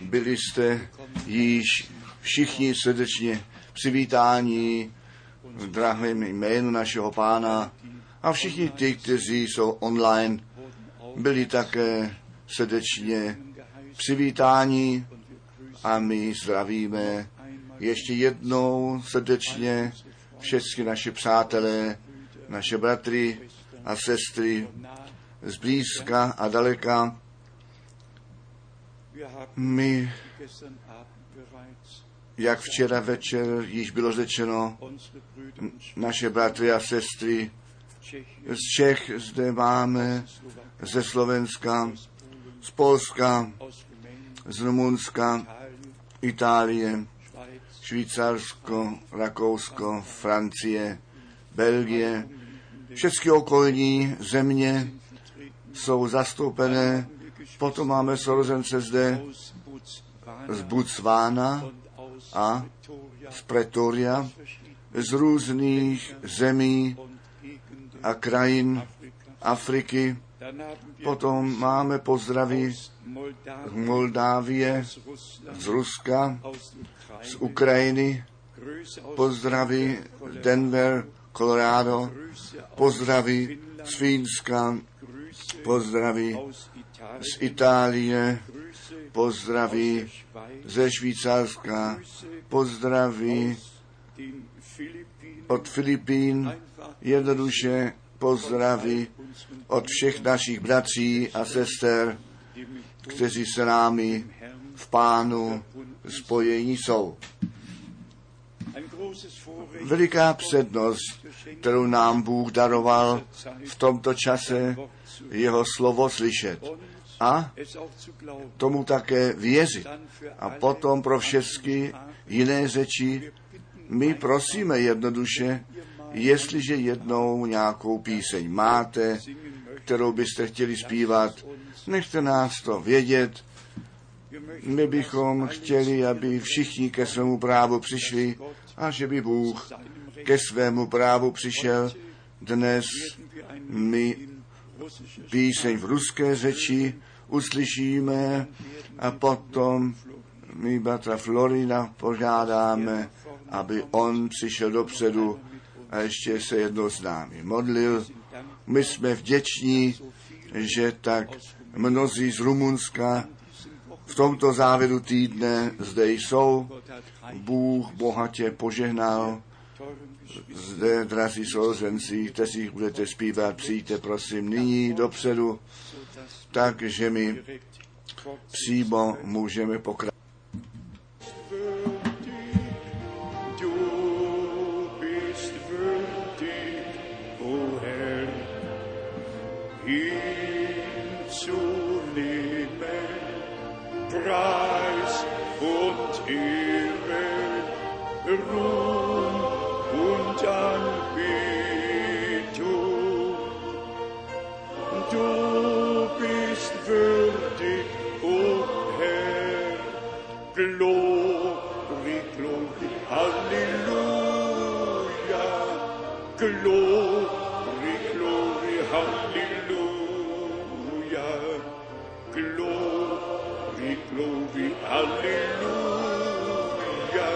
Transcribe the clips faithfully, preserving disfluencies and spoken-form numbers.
Byli jste již všichni srdečně přivítáni v drahém jménu našeho Pána a všichni ti, kteří jsou online, byli také srdečně přivítáni a my zdravíme ještě jednou srdečně všechny naše přátelé, naše bratry a sestry z blízka a daleka. My, jak včera večer již bylo řečeno, naše bratry a sestry z Čech zde máme, ze Slovenska, z Polska, z Rumunska, Itálie, Švýcarsko, Rakousko, Francie, Belgie. Všechny okolní země jsou zastoupené. Potom máme sorozence zde z Botswana a z Pretoria, z různých zemí a krajin Afriky. Potom máme pozdravy z Moldávie, z Ruska, z Ukrajiny, pozdravy Denver, Colorado, pozdraví z Fínska, pozdraví z Itálie, pozdraví ze Švýcarska, pozdraví od Filipín, jednoduše pozdraví od všech našich bratří a sester, kteří se námi v Pánu spojení jsou. Veliká přednost, kterou nám Bůh daroval v tomto čase jeho slovo slyšet a tomu také věřit. A potom pro všechny jiné řeči my prosíme jednoduše, jestliže jednou nějakou píseň máte, kterou byste chtěli zpívat, nechte nás to vědět. My bychom chtěli, aby všichni ke svému právu přišli a že by Bůh ke svému právu přišel. Dnes my píseň v ruské řeči uslyšíme a potom my bratra Florina požádáme, aby on přišel dopředu a ještě se jednou s námi modlil. My jsme vděční, že tak mnozí z Rumunska v tomto závěru týdne zde jsou. Bůh bohatě požehnal. Zde, drazí sourozenci, kteří budete zpívat, přijďte prosím nyní dopředu, takže my přímo můžeme pokračovat. Preis und Ehre, Ruhm und Anbetung. Du bist würdig, o Herr, Glory, Glory, Halleluja, Glory, Glory, Halleluja, Glory. Glory, Halleluja,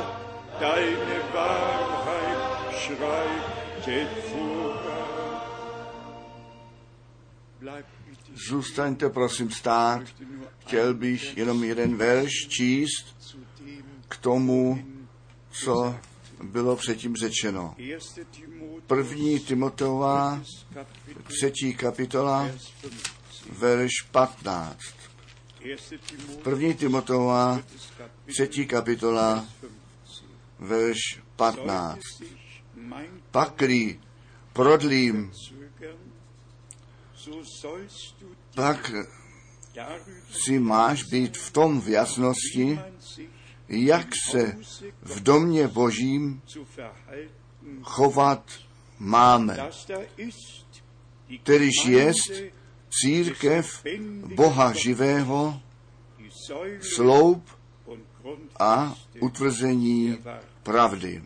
deine Wahrheit schreitet voran. Zůstaňte prosím stát, chtěl bych jenom jeden verš číst k tomu, co bylo předtím řečeno. První Timoteova, třetí kapitola, verš patnáct. První Timoteova, třetí kapitola, verš patnáct. Pakli prodlím, pak si máš být v tom v jasnosti, jak se v domě Božím chovat máme, kterýž jest církev Boha živého, sloup a utvrzení pravdy.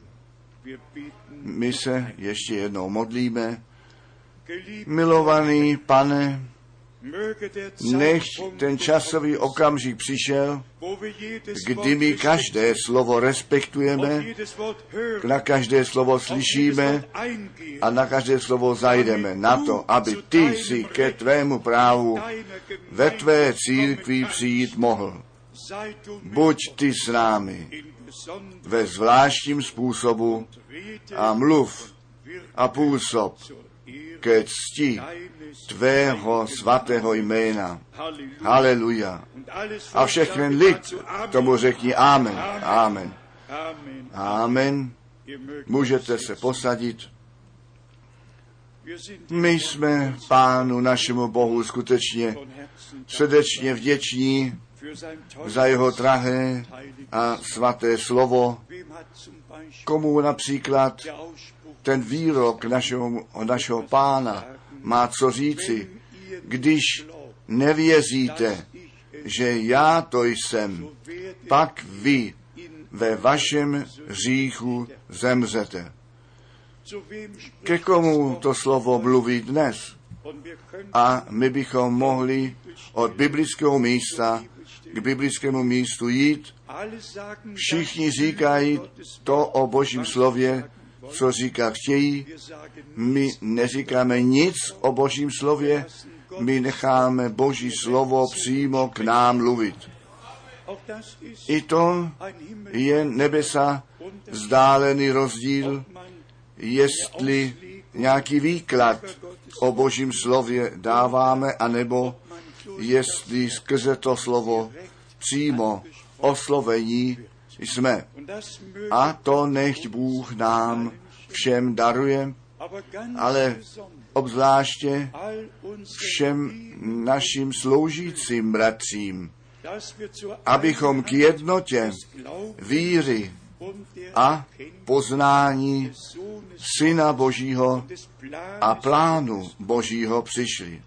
My se ještě jednou modlíme. Milovaný Pane, než ten časový okamžik přišel, kdy my každé slovo respektujeme, na každé slovo slyšíme a na každé slovo zajdeme na to, aby ty si ke tvému právu ve tvé církvi přijít mohl. Buď ty s námi ve zvláštním způsobu a mluv a působ ke cti tvého svatého jména. Haleluja. A všechny lid tomu řekni amen. Amen. Amen. Můžete se posadit. My jsme Pánu našemu Bohu skutečně srdečně vděční za jeho drahé a svaté slovo. Komu například ten výrok našeho, našeho Pána má co říci, když nevěříte, že já to jsem, pak vy ve vašem hříchu zemřete. Ke komu to slovo mluví dnes? A my bychom mohli od biblického místa k biblickému místu jít. Všichni říkají to o Božím slově, co říká chtějí. My neříkáme nic o Božím slově, my necháme Boží slovo přímo k nám mluvit. I to je nebesa vzdálený rozdíl, jestli nějaký výklad o Božím slově dáváme, anebo jestli skrze to slovo přímo oslovení jsme. A to nechť Bůh nám všem daruje, ale obzvláště všem našim sloužícím bratřím, abychom k jednotě víry a poznání Syna Božího a plánu Božího přišli.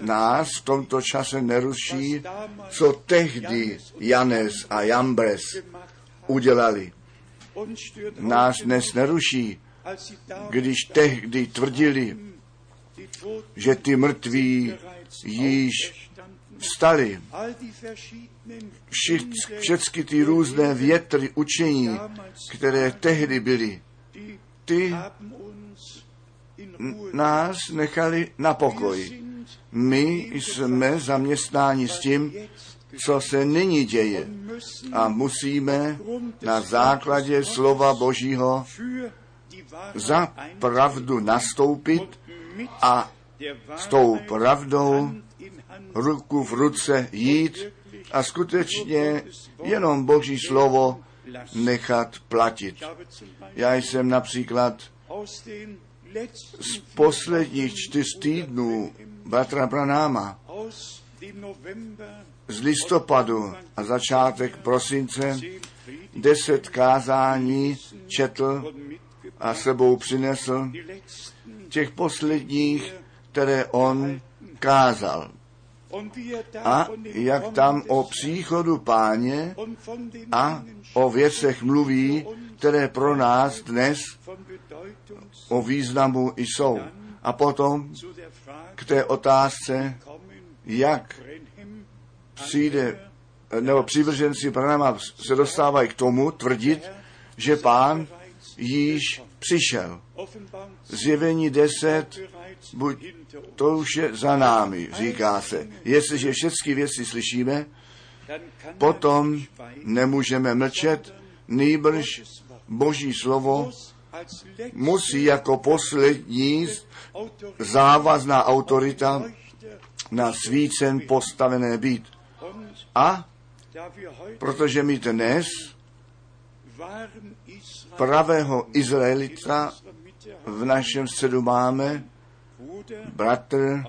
Nás v tomto čase neruší, co tehdy Jannes a Jambres udělali. Nás dnes neruší, když tehdy tvrdili, že ty mrtví již vstali. Všechny ty různé větry učení, které tehdy byly, ty nás nechali na pokoji. My jsme zaměstnáni s tím, co se nyní děje, a musíme na základě slova Božího za pravdu nastoupit a s tou pravdou ruku v ruce jít a skutečně jenom Boží slovo nechat platit. Já jsem například z posledních čtyř týdnů bratra Branáma z listopadu a začátek prosince deset kázání četl a sebou přinesl těch posledních, které on kázal. A jak tam o příchodu Páně a o věcech mluví, které pro nás dnes o významu i jsou. A potom k té otázce, jak přijde, nebo přívrženci Branhama se dostávají k tomu tvrdit, že Pán již přišel. Zjevení deset, buď to už je za námi, říká se. Jestliže všechny věci slyšíme, potom nemůžeme mlčet, nýbrž Boží slovo musí jako poslední závazná autorita na svícen postavené být. A protože my dnes pravého Izraelita v našem středu máme, bratr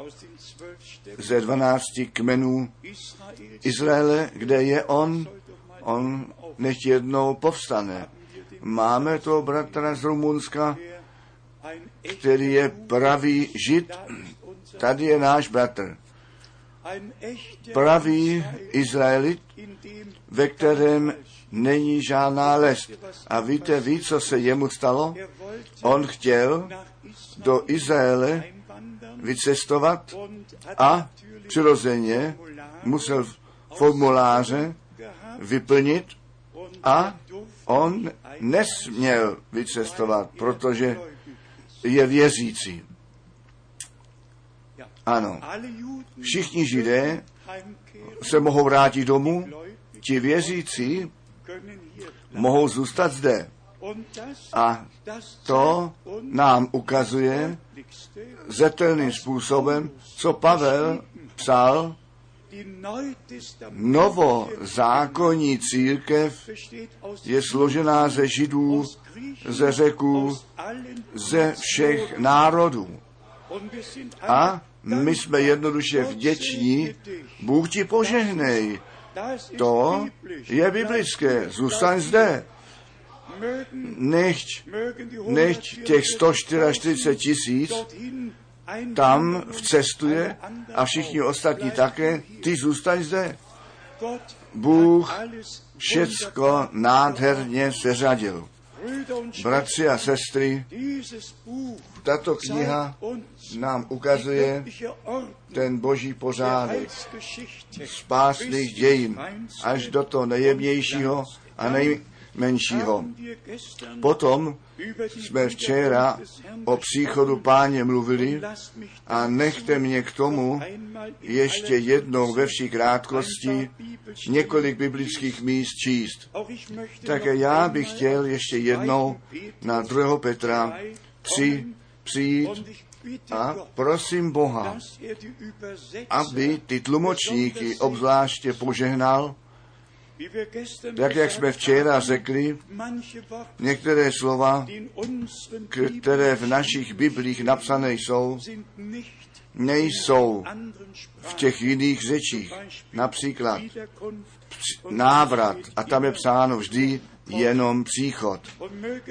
ze dvanácti kmenů Izraele, kde je on, on nech jednou povstane. Máme toho bratra z Rumunska, který je pravý Žid, tady je náš bratr. Pravý Izraelit, ve kterém není žádná lest. A víte, ví, co se jemu stalo? On chtěl do Izraele vycestovat a přirozeně musel formuláře vyplnit a on nesměl vycestovat, protože je věřící. Ano, všichni Židé se mohou vrátit domů, ti věřící mohou zůstat zde. A to nám ukazuje zetelným způsobem, co Pavel psal, novozákonní církev je složená ze Židů, ze Řeků, ze všech národů. A my jsme jednoduše vděční, Bůh ti požehnej. To je biblické, zůstaň zde. Nechť, nechť těch sto čtyřicet čtyři tisíc tam vcestuje a všichni ostatní také, ty zůstaň zde. Bůh všecko nádherně seřadil. Bratři a sestry, tato kniha nám ukazuje ten boží pořádek spásných dějin až do toho nejjemnějšího a nejmenšího. Potom jsme včera o příchodu Páně mluvili a nechte mě k tomu ještě jednou ve vší krátkosti několik biblických míst číst. Také já bych chtěl ještě jednou na druhého Petra tři přijít a prosím Boha, aby ty tlumočníky obzvláště požehnal. Tak, jak jsme včera řekli, některé slova, které v našich biblích napsané jsou, nejsou v těch jiných řečích. Například návrat, a tam je psáno vždy jenom příchod.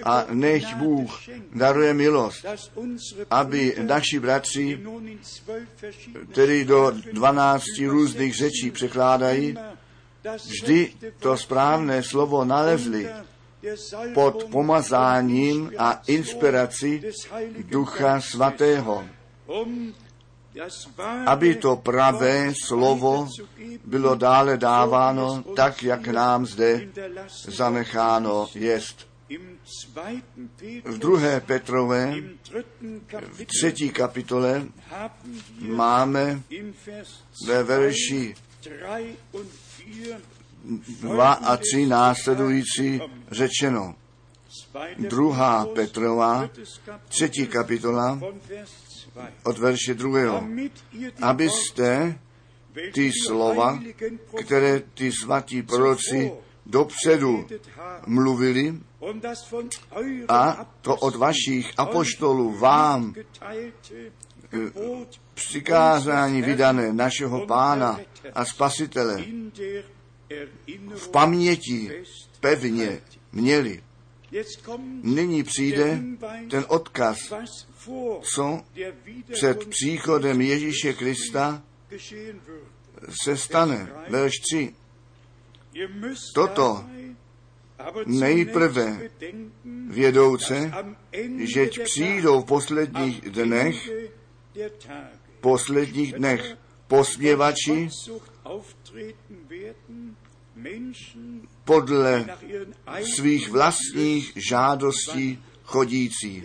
A nech Bůh daruje milost, aby naši bratři, kteří do dvanácti různých řečí překládají, vždy to správné slovo nalezli pod pomazáním a inspirací Ducha Svatého, aby to pravé slovo bylo dále dáváno tak, jak nám zde zanecháno jest. V druhé Petrové, v třetí kapitole, máme ve verši dva a tři následující řečeno. Druhá Petrova, třetí kapitola, od verše druhého. Abyste ty slova, které ty svatí proroci dopředu mluvili a to od vašich apoštolů vám přikázání vydané našeho Pána a Spasitele v paměti pevně měli. Nyní přijde ten odkaz, co před příchodem Ježíše Krista se stane. Verš tři. Toto nejprve vědouce, žeť přijdou v posledních dnech, posledních dnech posměvači, podle svých vlastních žádostí chodící.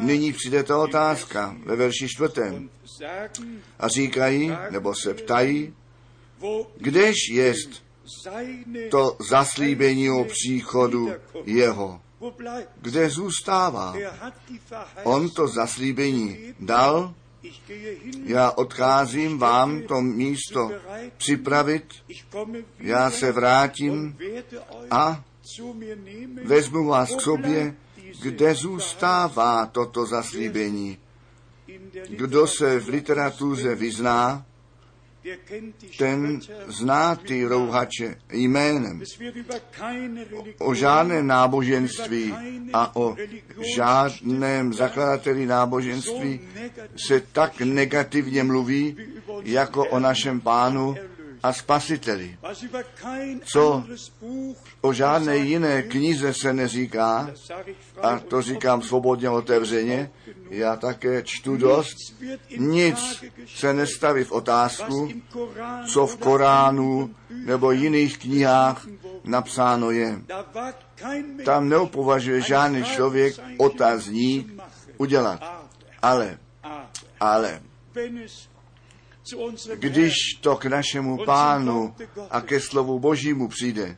Nyní přijde ta otázka ve verši čtvrtém. A říkají, nebo se ptají, kdež jest to zaslíbení o příchodu jeho? Kde zůstává? On to zaslíbení dal. Já odcházím vám to místo připravit, já se vrátím a vezmu vás k sobě, kde zůstává toto zaslíbení. Kdo se v literatuře vyzná, ten zná ty rouhače jménem. O žádném náboženství a o žádném zakladateli náboženství se tak negativně mluví, jako o našem Pánu a Spasiteli. Co o žádné jiné knize se neříká, a to říkám svobodně otevřeně, já také čtu dost, nic se nestaví v otázku, co v Koránu nebo jiných knihách napsáno je. Tam neupovažuje žádný člověk otazní udělat. Ale, ale, když to k našemu Pánu a ke slovu Božímu přijde,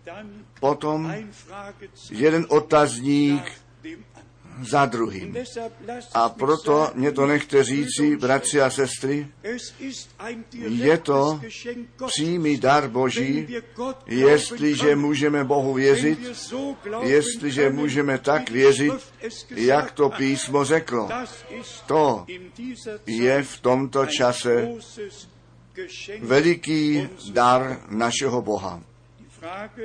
potom jeden otazník za druhým. A proto mě to nechte říci, bratři a sestry, je to přímý dar Boží, jestliže můžeme Bohu věřit, jestliže můžeme tak věřit, jak to písmo řeklo. To je v tomto čase veliký dar našeho Boha.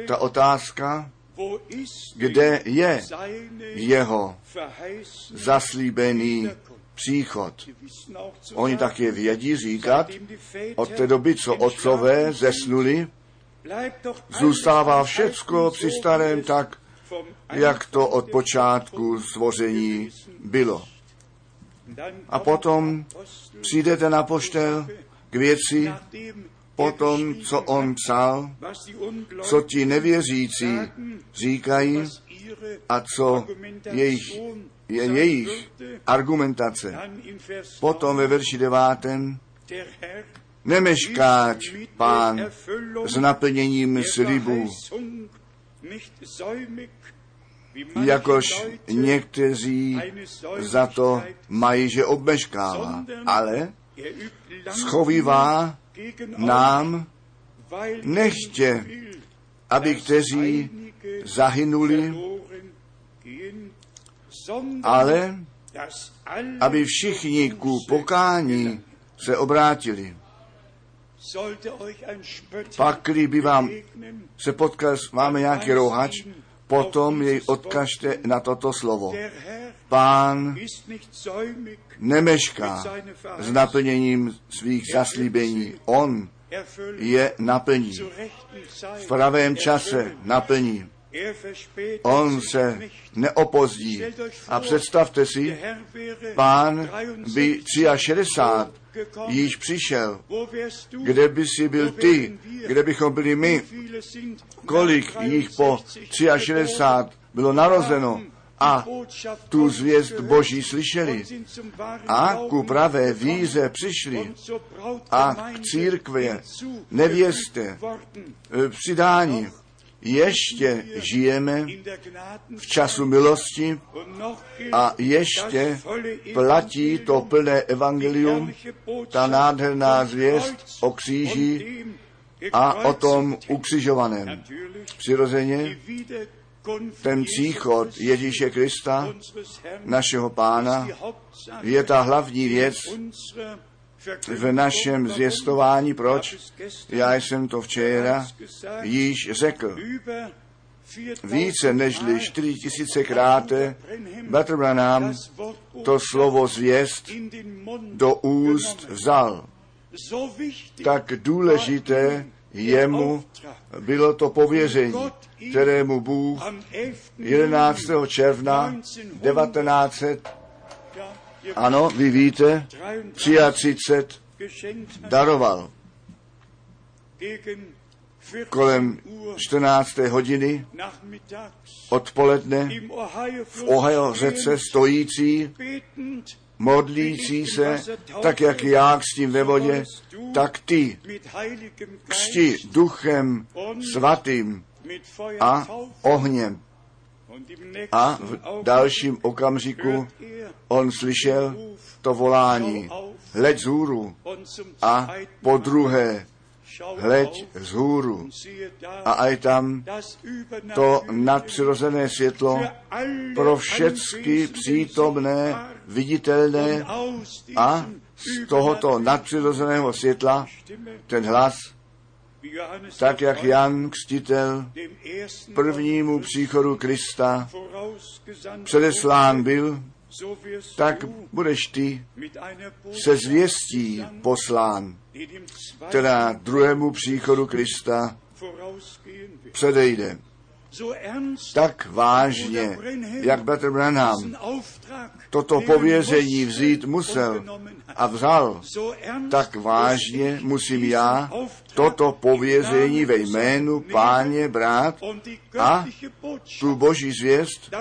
Ta otázka, kde je jeho zaslíbený příchod. Oni také vědí říkat, od té doby, co otcové zesnuli, zůstává všecko při starém tak, jak to od počátku stvoření bylo. A potom přijde ten apoštel k věci, potom, co on psal, co ti nevěřící říkají a co jejich, je jejich argumentace. Potom ve verši devátém, nemeškáč Pán s naplněním slibů, jakož někteří za to mají, že obmeškává, ale schovívá nám, nechtě, aby kteří zahynuli, ale aby všichni ku pokání se obrátili. Pak, kdyby vám se potkal, máme nějaký rouhač, potom jej odkažte na toto slovo. Pán nemešká s naplněním svých zaslíbení. On je naplní. V pravém čase naplní. On se neopozdí. A představte si, Pán by šedesát tři již přišel. Kde by si byl ty, kde bychom byli my, kolik jich po šedesát tři bylo narozeno a tu zvěst Boží slyšeli a ku pravé víře přišli a k církvě nevěste přidání. Ještě žijeme v času milosti a ještě platí to plné evangelium, ta nádherná zvěst o kříži a o tom ukřižovaném. Přirozeně ten příchod Ježíše Krista, našeho Pána, je ta hlavní věc v našem zvěstování. Proč? Já jsem to včera již řekl. Více nežli čtyři tisícekrát Bartrbra nám to slovo zvěst do úst vzal. Tak důležité jemu bylo to pověření, kterému Bůh jedenáctého června devatenáct set, ano, vy víte, třicet tři daroval. Kolem čtrnácté hodiny odpoledne v Ohio řece stojící, modlící se, tak jak já křtím ve vodě, tak ty křti Duchem Svatým a ohněm. A v dalším okamžiku on slyšel to volání, hleď vzhůru, a po druhé hleď vzhůru. A aj tam to nadpřirozené světlo pro všechny přítomné, viditelné a z tohoto nadpřirozeného světla ten hlas, tak jak Jan Křtitel prvnímu příchodu Krista předeslán byl, tak budeš ty se zvěstí poslán, která druhému příchodu Krista předejde. Tak vážně, jak bratr Branham toto pověření vzít musel a vzal, tak vážně musím já toto pověření ve jménu Páně brát a tu boží zvěst,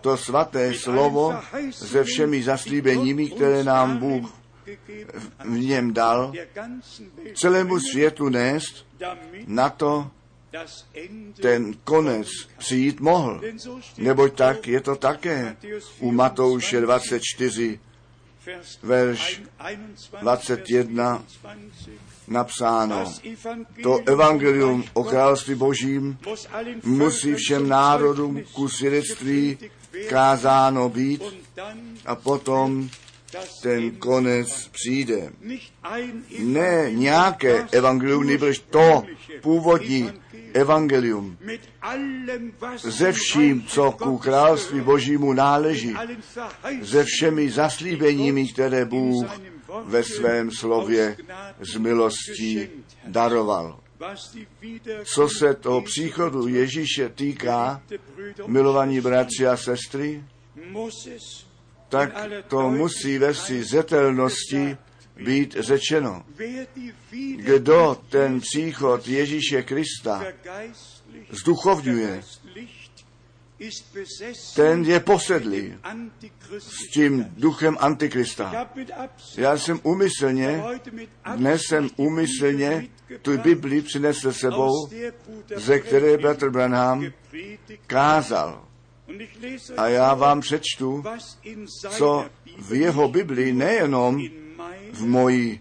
to svaté slovo se všemi zaslíbeními, které nám Bůh v něm dal, celému světu nést na to, ten konec přijít mohl, neboť tak je to také u Matouše dvacet čtyři, verš dvacet jedna napsáno. To evangelium o království božím musí všem národům ku svědectví kázáno být a potom ten konec přijde. Ne nějaké evangelium, nýbrž to původní evangelium. Ze vším, co ku království božímu náleží, ze všemi zaslíbeními, které Bůh ve svém slově z milostí daroval. Co se toho příchodu Ježíše týká, milovaní bratři a sestry, tak to musí ve vší zetelnosti být řečeno. Kdo ten příchod Ježíše Krista zduchovňuje, ten je posedlý s tím duchem Antikrista. Já jsem umyslně, dnes jsem umyslně tu Bibli přinesl sebou, ze které bratr Branham kázal. A já vám přečtu, co v jeho Biblii, nejenom v mojí,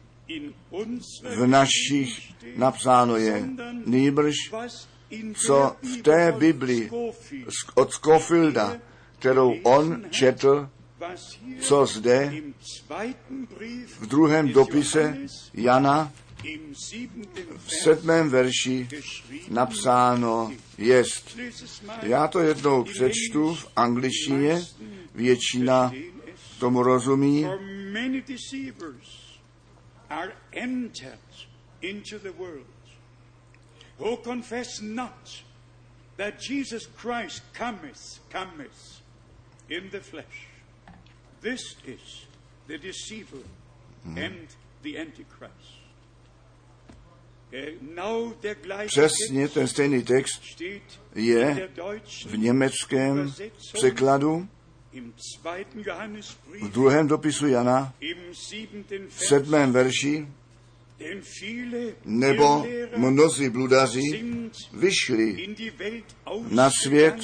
v našich napsáno je, nýbrž, co v té Biblii od Scofielda, kterou on četl, co zde v druhém dopise Jana v sedmém verši napsáno jest. Já to jednou přečtu v angličtině, většina tomu rozumí. Hmm. Přesně ten stejný text je v německém překladu v druhém dopisu Jana v sedmém verši, nebo mnozí bludaři vyšli na svět,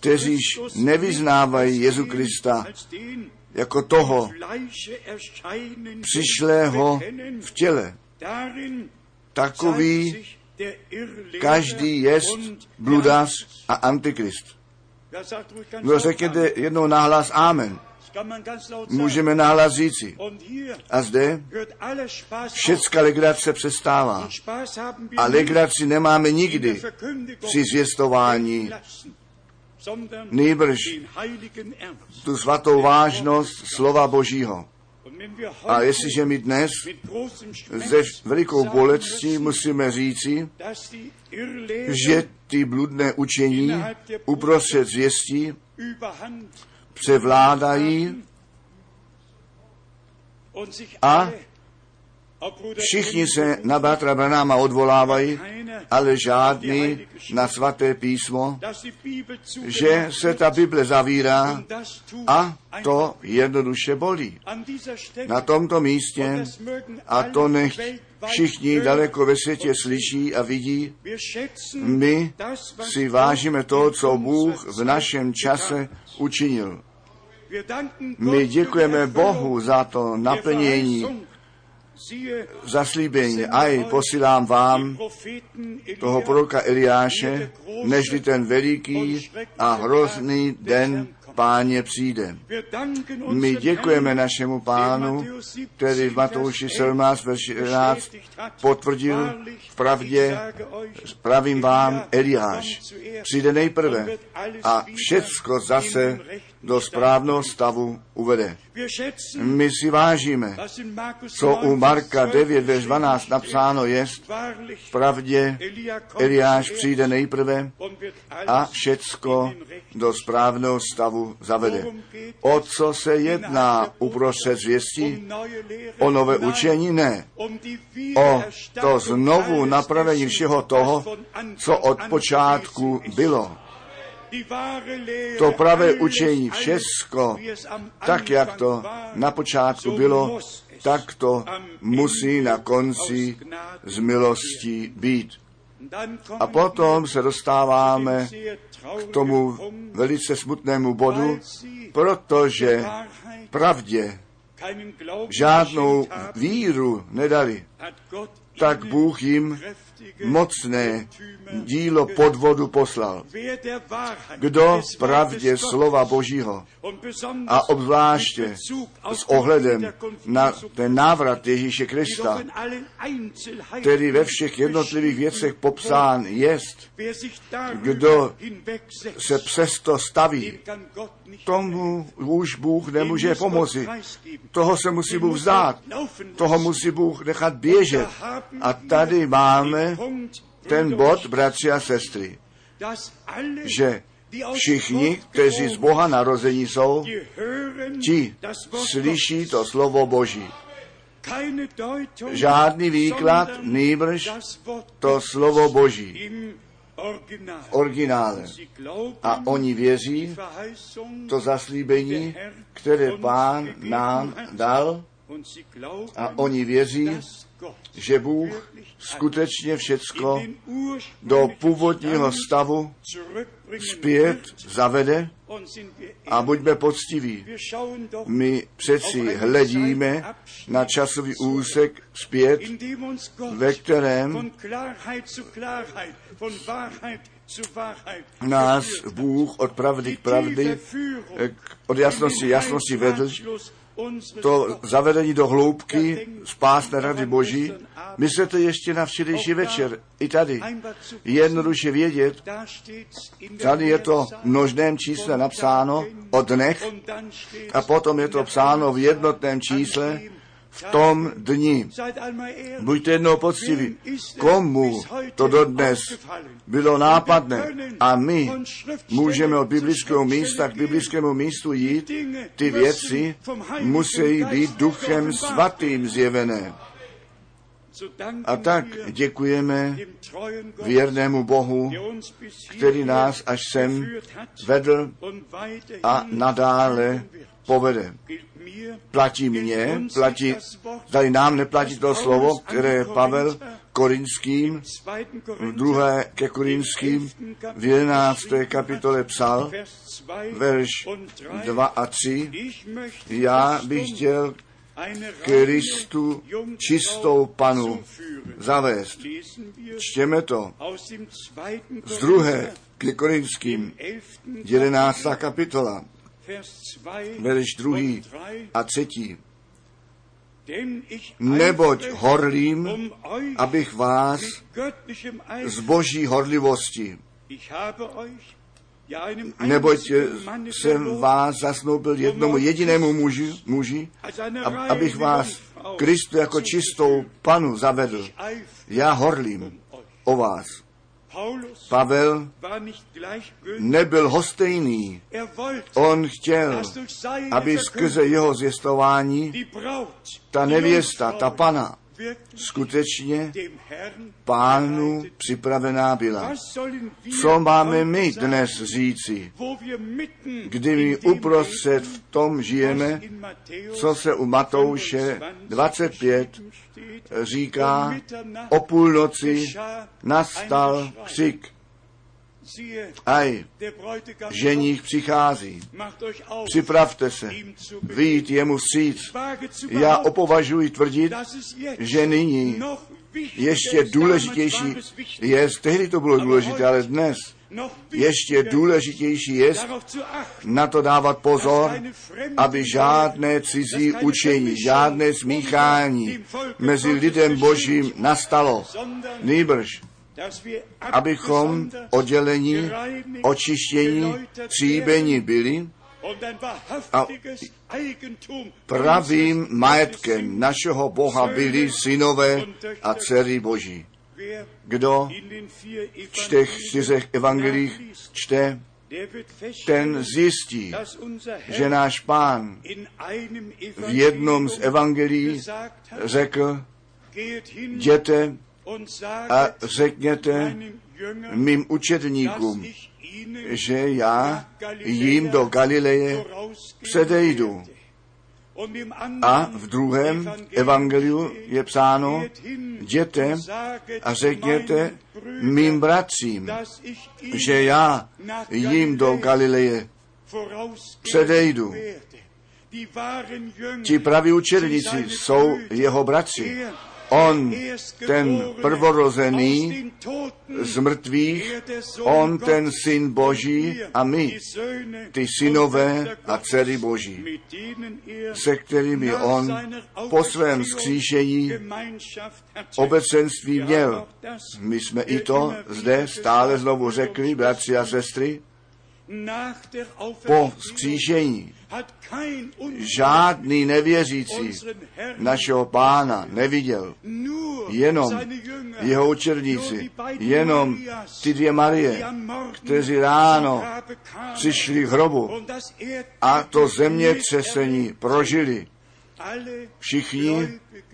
kteříž nevyznávají Jezu Krista jako toho přišlého v těle. Takový každý jest bludař a antikrist. No řekněte jednou nahlas amen. Můžeme nahlas říci. A zde všecka legrace přestává. A legraci nemáme nikdy při zvěstování. Nýbrž tu svatou vážnost slova božího. A jestliže my dnes se velikou bolestí musíme říci, že ty bludné učení uprostřed zvěstí převládají a všichni se na bratra Branhama odvolávají, ale žádný na svaté písmo, že se ta Bible zavírá a to jednoduše bolí. Na tomto místě, a to nech všichni daleko ve světě slyší a vidí, my si vážíme to, co Bůh v našem čase učinil. My děkujeme Bohu za to naplnění zaslíbení. Aj posílám vám toho proroka Eliáše, nežli ten veliký a hrozný den Páně přijde. My děkujeme našemu Pánu, který v Matouši sedmnáct, verš jedenáct potvrdil v pravdě, pravím vám, Eliáš přijde nejprve a všecko zase do správného stavu uvede. My si vážíme, co u Marka devět, verš dvanáct napsáno jest, v pravdě Eliáš přijde nejprve a všecko do správného stavu zavede. O co se jedná uprostřed zvěstí? O nové učení? Ne. O to znovu napravení všeho toho, co od počátku bylo. To pravé učení, všecko, tak jak to na počátku bylo, tak to musí na konci z milostí být. A potom se dostáváme k tomu velice smutnému bodu, protože pravdě žádnou víru nedali, tak Bůh jim mocné dílo podvodu poslal. Kdo pravdě slova Božího a obzvláště s ohledem na ten návrat Ježíše Krista, který ve všech jednotlivých věcech popsán jest, kdo se přesto staví, tomu už Bůh nemůže pomoci. Toho se musí Bůh vzdát, toho musí Bůh nechat běžet. A tady máme ten bod, bratři a sestry, že všichni, kteří z Boha narození jsou, ti slyší to slovo Boží. Žádný výklad, nýbrž to slovo Boží v originále. A oni věří to zaslíbení, které Pán nám dal, a oni věří, že Bůh skutečně všecko do původního stavu zpět zavede a buďme poctiví. My přeci hledíme na časový úsek zpět, ve kterém nás Bůh od pravdy k pravdy, od jasnosti jasnosti vedl, to zavedení do hloubky spásné rady Boží. Myslete ještě na včerejší večer, i tady. Jednoduše vědět, tady je to v množném čísle napsáno o dnech a potom je to psáno v jednotném čísle v tom dni. Buďte jednou poctiví, komu to dodnes bylo nápadné. A my můžeme od biblického místa k biblickému místu jít. Ty věci musí být Duchem Svatým zjevené. A tak děkujeme věrnému Bohu, který nás až sem vedl a nadále povede. Platí mě, platí, tady nám neplatí to slovo, které Pavel Korinským, v druhé ke Korinským, v jedenácté kapitole psal, verš dva a tři, já bych chtěl Kristu čistou Panu zavést. Čtěme to z druhé ke Korinským, jedenáctá kapitola, verš druhý a třetí. Neboť horlím, abych vás z boží horlivosti, neboť jsem vás zasnoubil jednomu jedinému muži, muži, abych vás Kristu jako čistou Panu zavedl. Já horlím o vás. Pavel nebyl hostejný. On chtěl, aby skrze jeho zvěstování ta nevěsta, ta Pana, skutečně Pánu připravená byla. Co máme my dnes říci, kdy my uprostřed v tom žijeme, co se u Matouše dvacet pět říká, o půlnoci nastal křik. Aj, ženích přichází. Připravte se, vyjít jemu vstříc. Já opovažuji tvrdit, že nyní ještě důležitější je, tehdy to bylo důležité, ale dnes ještě důležitější je na to dávat pozor, aby žádné cizí učení, žádné smíchání mezi lidem božím nastalo, nýbrž abychom oddělení, očištění, tříbení byli a pravým majetkem našeho Boha byli synové a dcery boží. Kdo v čtech čtyřech evangelích čte, ten zjistí, že náš Pán v jednom z evangelií řekl: jděte a řekněte mým učedníkům, že já jim do Galileje předejdu. A v druhém evangeliu je psáno: jděte a řekněte mým bratřím, že já jim do Galileje předejdu. Ti praví učedníci jsou jeho bratři. On, ten prvorozený z mrtvých, on, ten syn boží a my, ty synové a dcery boží, se kterými on po svém vzkříšení obecenství měl. My jsme i to zde stále znovu řekli, bratři a sestry, po vzkříšení žádný nevěřící našeho Pána neviděl, jenom jeho učedníci, jenom ty dvě Marie, kteří ráno přišli k hrobu a to zemětřesení prožili. Všichni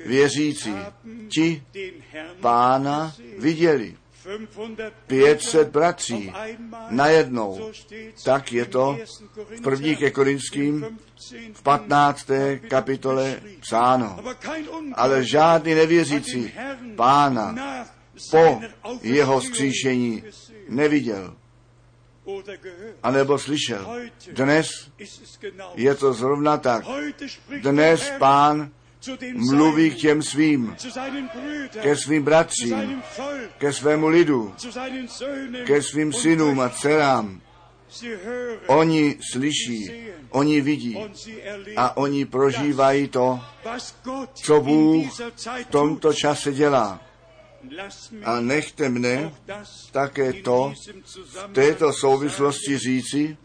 věřící ti Pána viděli. pět set bratří najednou. Tak je to v první ke Korinským v patnácté kapitole psáno. Ale žádný nevěřící Pána po jeho vzkříšení neviděl anebo slyšel. Dnes je to zrovna tak. Dnes Pán mluví k těm svým, ke svým bratřím, ke svému lidu, ke svým synům a dcerám. Oni slyší, oni vidí a oni prožívají to, co Bůh v tomto čase dělá. A nechte mne také to v této souvislosti říci,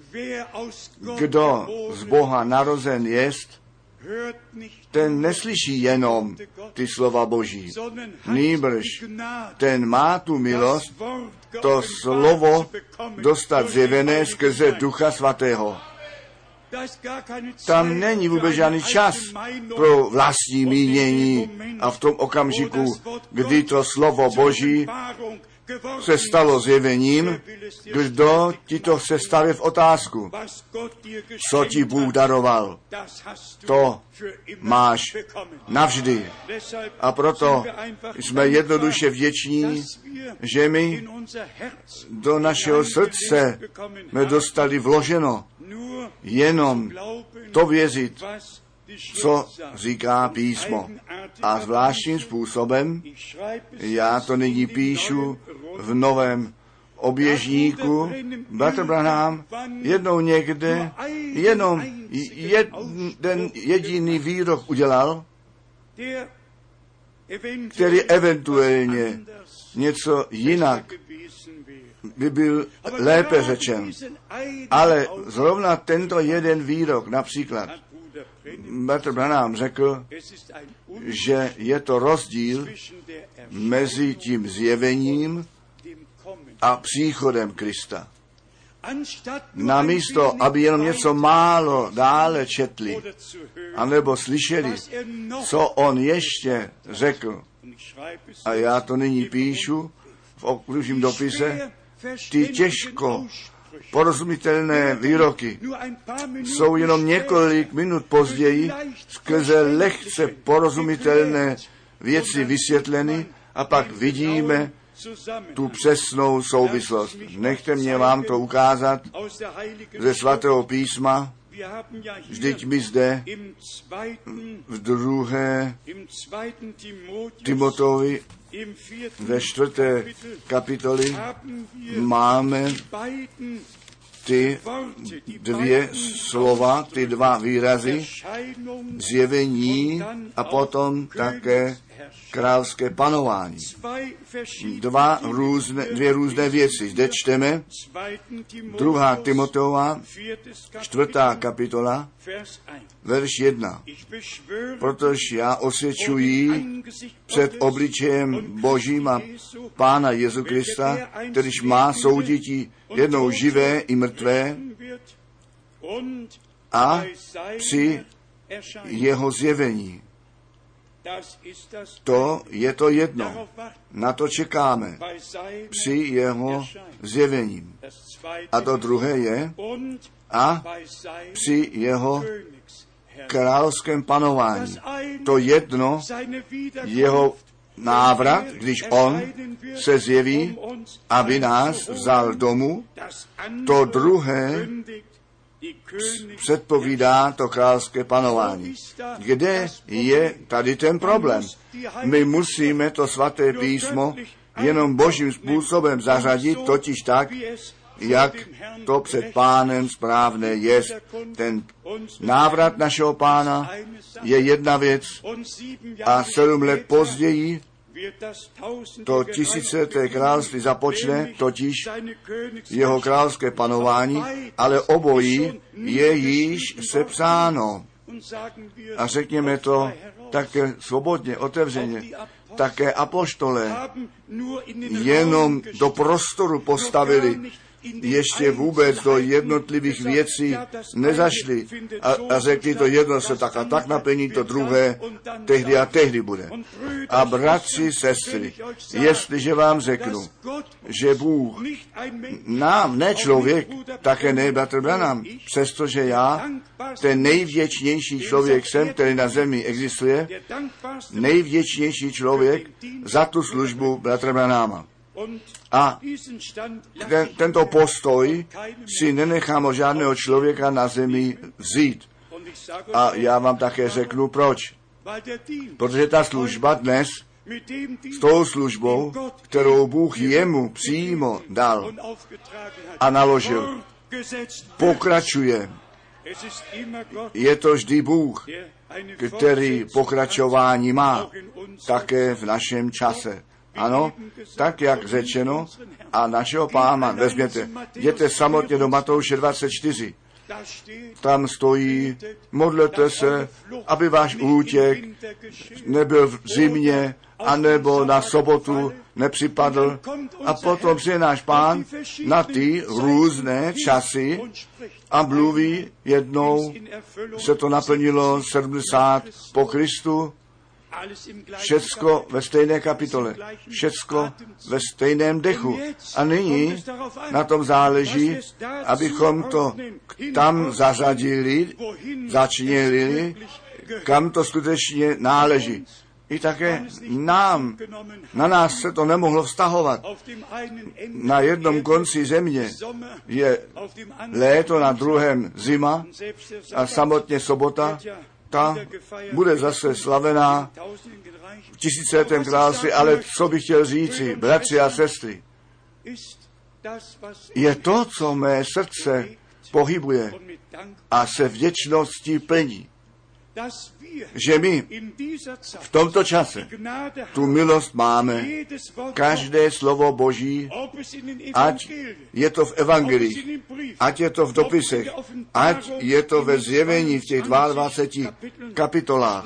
kdo z Boha narozen jest, ten neslyší jenom ty slova boží, nýbrž ten má tu milost, to slovo dostat zjevené skrze Ducha Svatého. Tam není vůbec žádný čas pro vlastní mínění a v tom okamžiku, kdy to slovo boží se stalo zjevením, kdo ti to se staví v otázku. Co ti Bůh daroval, to máš navždy. A proto jsme jednoduše vděční, že my do našeho srdce jsme dostali vloženo jenom to věřit, co říká písmo. A zvláštním způsobem, já to nyní píšu v novém oběžníku, bratr Branham jednou někde jenom jeden jediný výrok udělal, který eventuálně něco jinak by byl lépe řečen. Ale zrovna tento jeden výrok například bratr Branham řekl, že je to rozdíl mezi tím zjevením a příchodem Krista. Namísto, aby jenom něco málo dále četli, anebo slyšeli, co on ještě řekl. A já to nyní píšu v okružním dopise, ty těžko porozumitelné výroky jsou jenom několik minut později skrze lehce porozumitelné věci vysvětleny a pak vidíme tu přesnou souvislost. Nechte mě vám to ukázat ze svatého písma, Vždyť my zde v druhé Timotovi ve čtvrté kapitoli máme ty dvě slova, ty dva výrazy, zjevení a potom také královské panování. Dva různé, dvě různé věci. Zde čteme druhá Timoteova, čtvrtá kapitola, verš jedna. Protože já osvědčuji před obličejem Božím a Pána Jezu Krista, kterýž má soudití jednou živé i mrtvé a při jeho zjevení. To je to jedno. Na to čekáme při jeho zjevení. A to druhé je a při jeho královském panování. To jedno, jeho návrat, když on se zjeví, aby nás vzal domů. To druhé předpovídá to královské panování. Kde je tady ten problém? My musíme to svaté písmo jenom božím způsobem zařadit, totiž tak, jak to před Pánem správné je. Ten návrat našeho Pána je jedna věc a sedm let později to tisícileté království započne, totiž jeho královské panování, ale obojí je již sepsáno. A řekněme to také svobodně, otevřeně, také apoštole jenom do prostoru postavili, ještě vůbec do jednotlivých věcí nezašli a, a řekli, to jedno se tak a tak naplní, to druhé tehdy a tehdy bude. A bratři, sestry, jestliže vám řeknu, že Bůh nám, ne člověk, také ne bratr Branham, přestože já ten nejvděčnější člověk jsem, který na zemi existuje, nejvděčnější člověk za tu službu bratra Branhama. A ten, tento postoj si nenechám od žádného člověka na zemi vzít. A já vám také řeknu proč. Protože ta služba dnes s tou službou, kterou Bůh jemu přímo dal a naložil, pokračuje. Je to vždy Bůh, který pokračování má také v našem čase. Ano, tak jak řečeno, a našeho Pána vezměte, jděte samotně do Matouše dvacet čtyři. Tam stojí, modlete se, aby váš útěk nebyl v zimě, anebo na sobotu nepřipadl. A potom přijde náš Pán na ty různé časy a mluví, jednou se to naplnilo sedmdesát po Kristu, všecko ve stejné kapitole, všecko ve stejném dechu. A nyní na tom záleží, abychom to tam zařadili, začněli, kam to skutečně náleží. I také nám, na nás se to nemohlo vztahovat. Na jednom konci země je léto, na druhém zima a samotně sobota, ta bude zase slavená v tisíciletém království, ale co bych chtěl říci, bratři a sestry, je to, co mé srdce pohybuje a se vděčností plní, že my v tomto čase tu milost máme, každé slovo Boží, ať je to v evangelích, ať je to v dopisech, ať je to ve zjevení v těch dvaadvaceti kapitolách,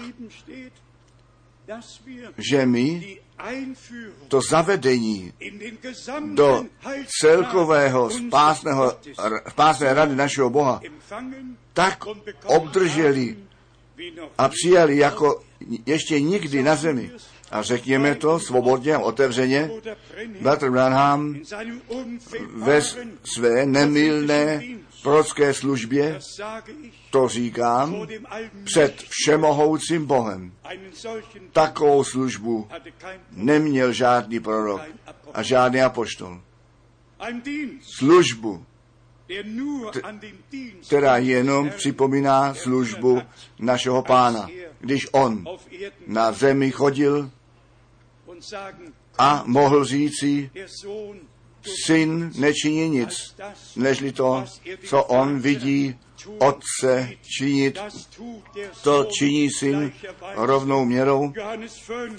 že my to zavedení do celkového spásného, spásné rady našeho Boha tak obdrželi a přijali jako ještě nikdy na zemi. A řekněme to svobodně a otevřeně, bratr Branham ve své nemilné prorocké službě, to říkám, před všemohoucím Bohem. Takovou službu neměl žádný prorok a žádný apoštol. Službu, která jenom připomíná službu našeho Pána, když on na zemi chodil a mohl říci, syn nečiní nic, nežli to, co on vidí otce činit, to činí syn rovnou měrou.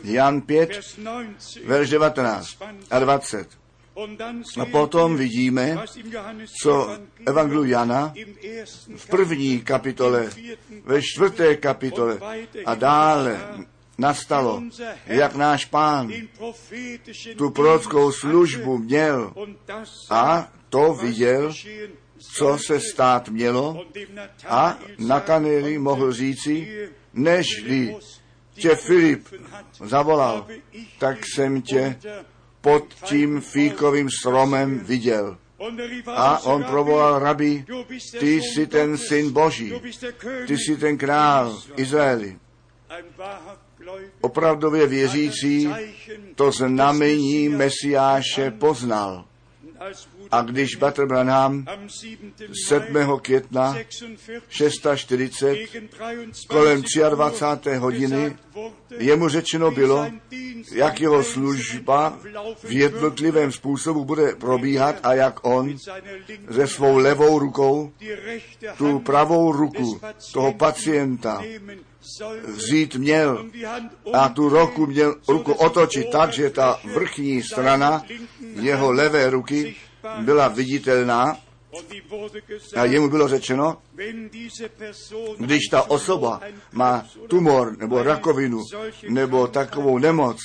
Jan pět, verš devatenáct a dvacet. A potom vidíme, co Evangeliu Jana v první kapitole, ve čtvrté kapitole a dále nastalo, jak náš Pán tu prorockou službu měl a to viděl, co se stát mělo, a Natanaeli mohl říci, nežli tě Filip zavolal, tak jsem tě pod tím fíkovým stromem viděl. A on provolal, rabi, ty jsi ten syn Boží, ty jsi ten král Izraeli. Opravdově věřící to znamení Mesiáše poznal. A když bratr Branham sedmého května šest čtyřicet kolem dvacáté třetí hodiny jemu řečeno bylo, jak jeho služba v jednotlivém způsobu bude probíhat a jak on se svou levou rukou tu pravou ruku toho pacienta vzít měl a tu roku měl ruku otočit tak, že ta vrchní strana jeho levé ruky byla viditelná a jemu bylo řečeno, když ta osoba má tumor nebo rakovinu nebo takovou nemoc,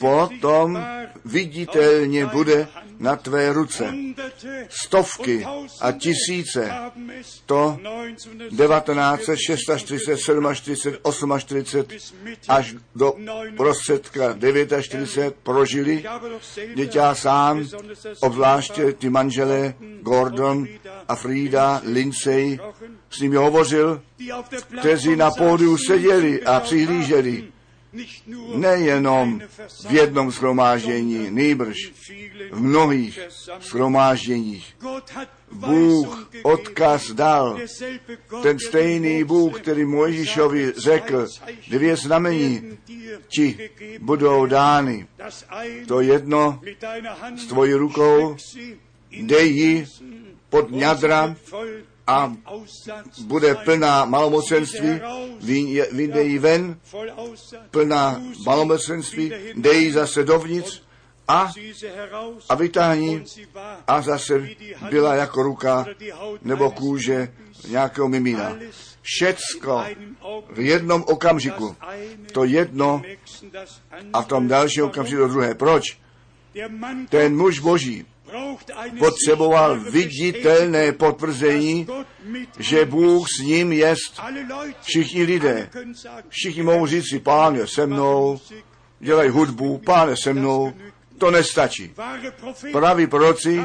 potom viditelně bude na tvé ruce. Stovky a tisíce, to devatenáct set čtyřicet šest, čtyřicet sedm, čtyřicet osm, čtyřicet až do prostředka čtyřicet devět prožili, děti sám, obzvláště ty manželé Gordon a Frida, Lindsay, s nimi hovořil, kteří na pódiu seděli a přihlíželi. Nejenom v jednom shromáždění, nýbrž v mnohých shromážděních. Bůh odkaz dal, ten stejný Bůh, který Mojžíšovi řekl, dvě znamení ti budou dány. To jedno s tvojí rukou, dej ji pod ňadra a bude plná malomocenství, vyjde jí ven, plná malomocenství, dej ji zase dovnitř a, a vytáhni a zase byla jako ruka nebo kůže nějakého mimína. Všecko v jednom okamžiku, to jedno a v tom dalším okamžiku to druhé. Proč? Ten muž Boží potřeboval viditelné potvrzení, že Bůh s ním jest. Všichni lidé, všichni mohou říct si, Pán je se mnou, dělají hudbu, Pán je se mnou, to nestačí. Praví proroci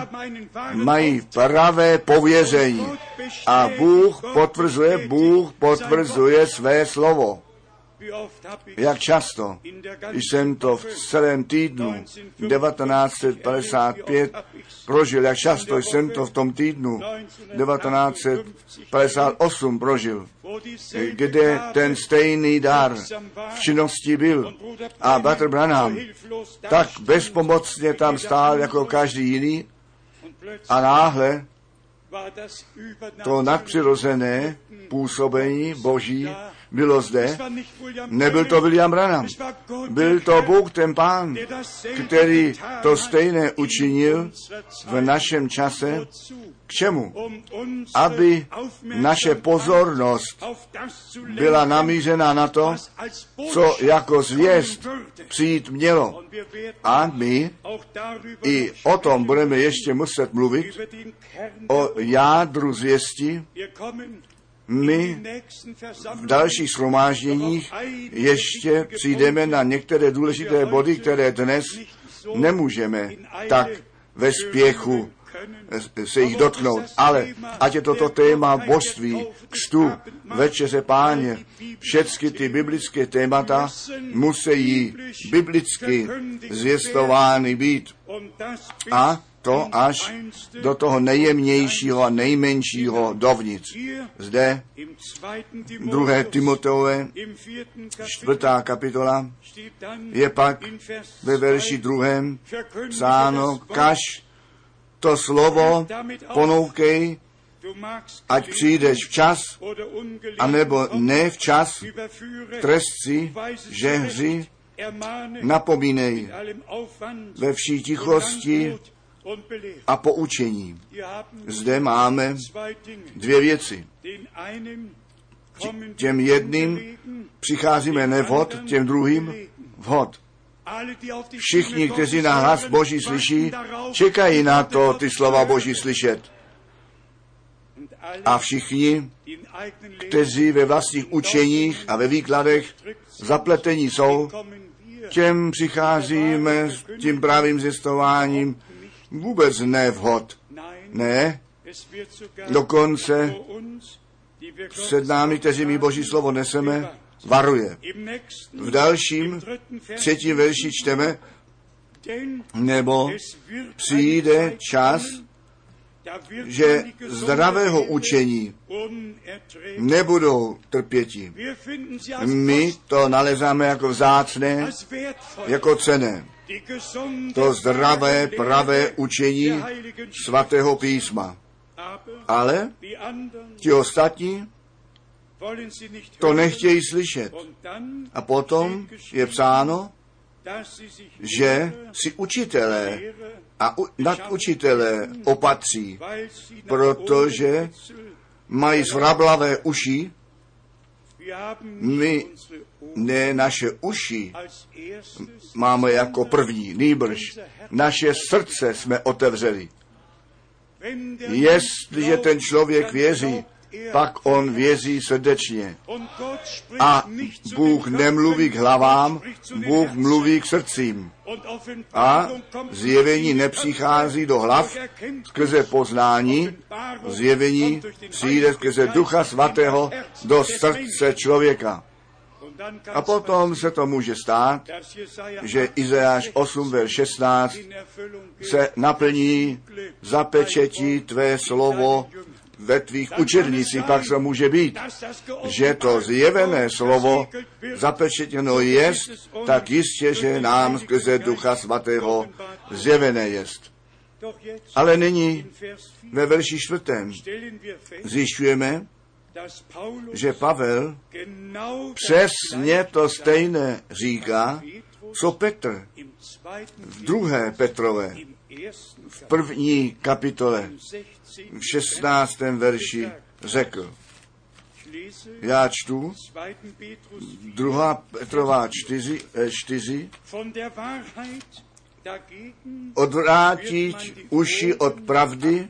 mají pravé pověření a Bůh potvrzuje, Bůh potvrzuje své slovo. Jak často jsem to v celém týdnu devatenáct set padesát pět prožil, jak často jsem to v tom týdnu devatenáct set padesát osm prožil, kde ten stejný dar v činnosti byl a bratr Branham tak bezpomocně tam stál jako každý jiný a náhle to nadpřirozené působení Boží bylo zde. Nebyl to William Branham, byl to Bůh, ten Pán, který to stejné učinil v našem čase. K čemu? Aby naše pozornost byla namířena na to, co jako zvěst přijít mělo. A my i o tom budeme ještě muset mluvit, o jádru zvěsti. My v dalších shromážděních ještě přijdeme na některé důležité body, které dnes nemůžeme tak ve spěchu se jich dotknout, ale ať je toto téma božství, křtu, večeře Páně, všechny ty biblické témata musí biblicky zvěstovány být. A to až do toho nejjemnějšího a nejmenšího dovnitř. Zde druhé. Timoteové, čtvrtá kapitola, je pak ve verši druhém psáno, kaž to slovo ponoukej, ať přijdeš včas, anebo ne včas, trestci, žehři, napomínej ve vší tichosti a poučení. Zde máme dvě věci. Těm jedným přicházíme nevhod, těm druhým vhod. Všichni, kteří na hlas Boží slyší, čekají na to ty slova Boží slyšet. A všichni, kteří ve vlastních učeních a ve výkladech zapletení jsou, těm přicházíme s tím pravým zjistováním vůbec nevhod. Ne, dokonce před námi, kteří my Boží slovo neseme, varuje. V dalším, třetím verši čteme, nebo přijde čas, že zdravého učení nebudou trpěti. My to nalezáme jako vzácné, jako cenné. To zdravé, pravé učení svatého písma. Ale ti ostatní to nechtějí slyšet. A potom je psáno, že si učitelé a u- nadučitelé opatří, protože mají zvrablavé uši. My ne naše uši máme jako první, nýbrž naše srdce jsme otevřeli. Jestliže ten člověk věří, pak on věří srdečně. A Bůh nemluví k hlavám, Bůh mluví k srdcím. A zjevení nepřichází do hlav skrze poznání, zjevení přijde skrze Ducha Svatého do srdce člověka. A potom se to může stát, že Izajáš osm, verš šestnáct se naplní, zapečetí tvé slovo ve tvých učednicích, pak se může být, že to zjevené slovo zapečetěno jest, tak jistě, že nám skrze Ducha Svatého zjevené jest. Ale nyní ve verši čtvrtém zjišťujeme, že Pavel přesně to stejné říká, co Petr v druhé Petrové, v první kapitole, v šestnáctém verši řekl. Já čtu druhá Petrová čtyři, čtyři odvrátit uši od pravdy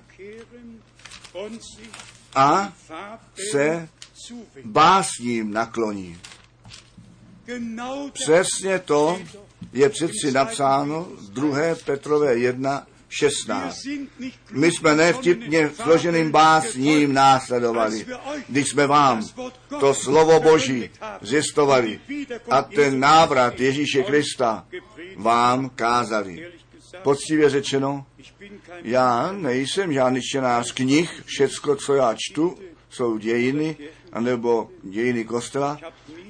a se básním nakloní. Přesně to je přeci napsáno druhé Petrové jedna, šestnáct. My jsme nevtipně složeným básním následovali, když jsme vám to slovo Boží zjistovali a ten návrat Ježíše Krista vám kázali. Poctivě řečeno, já nejsem žádný čtenář knih, všecko, co já čtu, jsou dějiny, anebo dějiny kostela.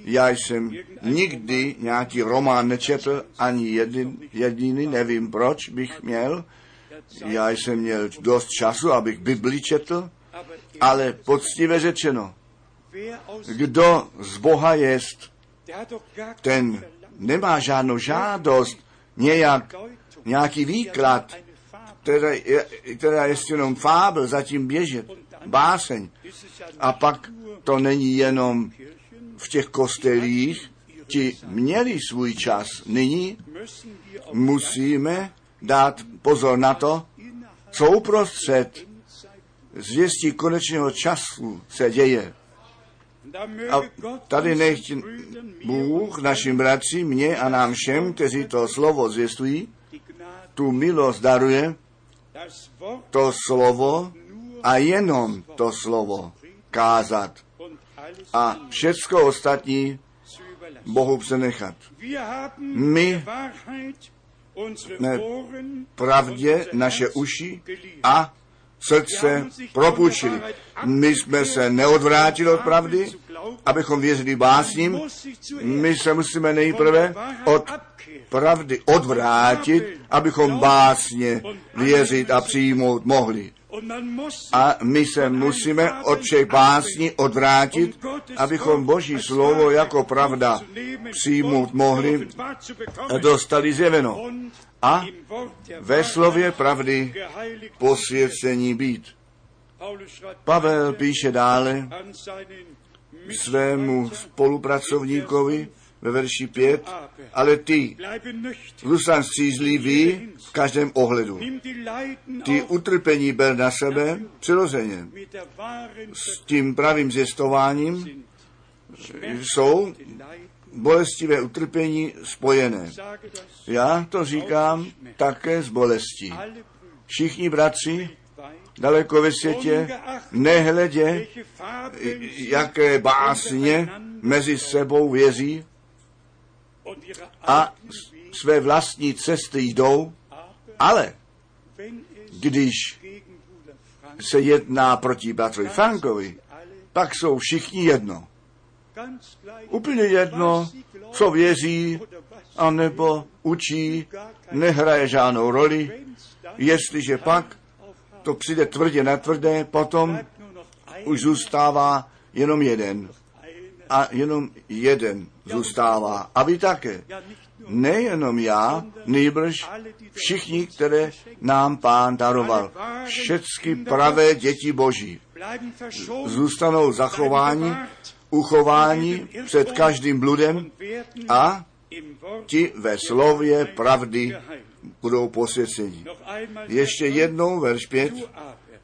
Já jsem nikdy nějaký román nečetl, ani jedin, jediný, nevím proč bych měl. Já jsem měl dost času, abych Bibli četl, ale poctivě řečeno, kdo z Boha jest, ten nemá žádnou žádost, nějak, nějaký výklad, která je, která je jenom fábl, zatím běžet, báseň. A pak to není jenom v těch kostelích, ti měli svůj čas. Nyní musíme dát pozor na to, co uprostřed zvěstí konečného času se děje. A tady nechť Bůh našim bratřím, mně a nám všem, kteří to slovo zvěstují, tu milost daruje, to slovo a jenom to slovo kázat a všecko ostatní Bohu přenechat. My pravdě naše uši a srdce propůjčili. My jsme se neodvrátili od pravdy, abychom věřili básním. My se musíme nejprve od pravdy odvrátit, abychom básně věřit a přijmout mohli. A my se musíme od všech básní odvrátit, abychom Boží slovo jako pravda přijmout mohli a dostali zjeveno. A ve slově pravdy posvěcení být. Pavel píše dále svému spolupracovníkovi ve verši pět, ale ty, zůstaň střízlivý v každém ohledu. Ty utrpení ber na sebe přirozeně. S tím pravým zjistováním jsou bolestivé utrpení spojené. Já to říkám také z bolestí. Všichni bratři daleko ve světě, nehledě, jaké básně mezi sebou věří a své vlastní cesty jdou, ale když se jedná proti bratru Frankovi, pak jsou všichni jedno. Úplně jedno, co věří, anebo učí, nehraje žádnou roli, jestliže pak to přijde tvrdě na tvrdé, potom už zůstává jenom jeden. A jenom jeden zůstává. A vy také. Nejenom já, nejbrž všichni, které nám Pán daroval. Všechny pravé děti Boží zůstanou zachováni, uchováni před každým bludem a ti ve slově pravdy budou posvěceni. Ještě jednou verš pět.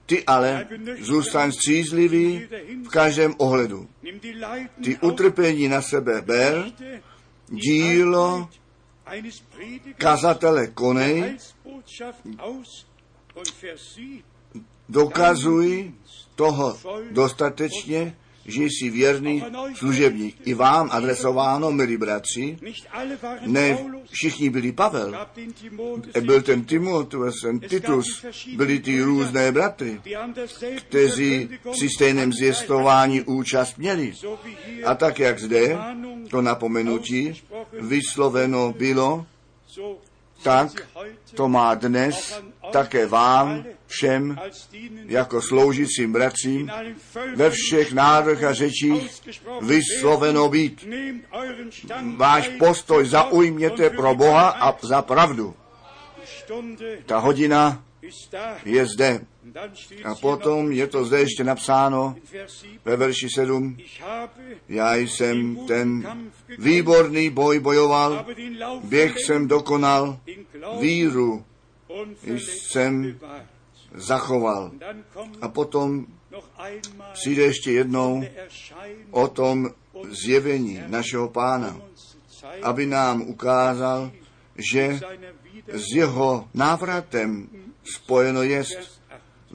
Ty ale zůstaň střízlivý v každém ohledu. Ty utrpení na sebe ber, dílo kazatele konej, dokazuj toho dostatečně, že jsi věrný služebník. I vám adresováno, milí bratři, ne všichni byli Pavel, byl ten Timoteus, ten Titus, byli ty různé bratry, kteří při stejném zvěstování účast měli. A tak, jak zde to napomenutí vysloveno bylo, tak to má dnes také vám všem jako sloužícím bratřím ve všech nádech a řečích vysloveno být. Váš postoj zaujměte pro Boha a za pravdu. Ta hodina je zde. A potom je to zde ještě napsáno ve verši sedm. Já jsem ten výborný boj bojoval, běh jsem dokonal, víru jsem zachoval. A potom přijde ještě jednou o tom zjevení našeho Pána, aby nám ukázal, že s jeho návratem spojeno jest.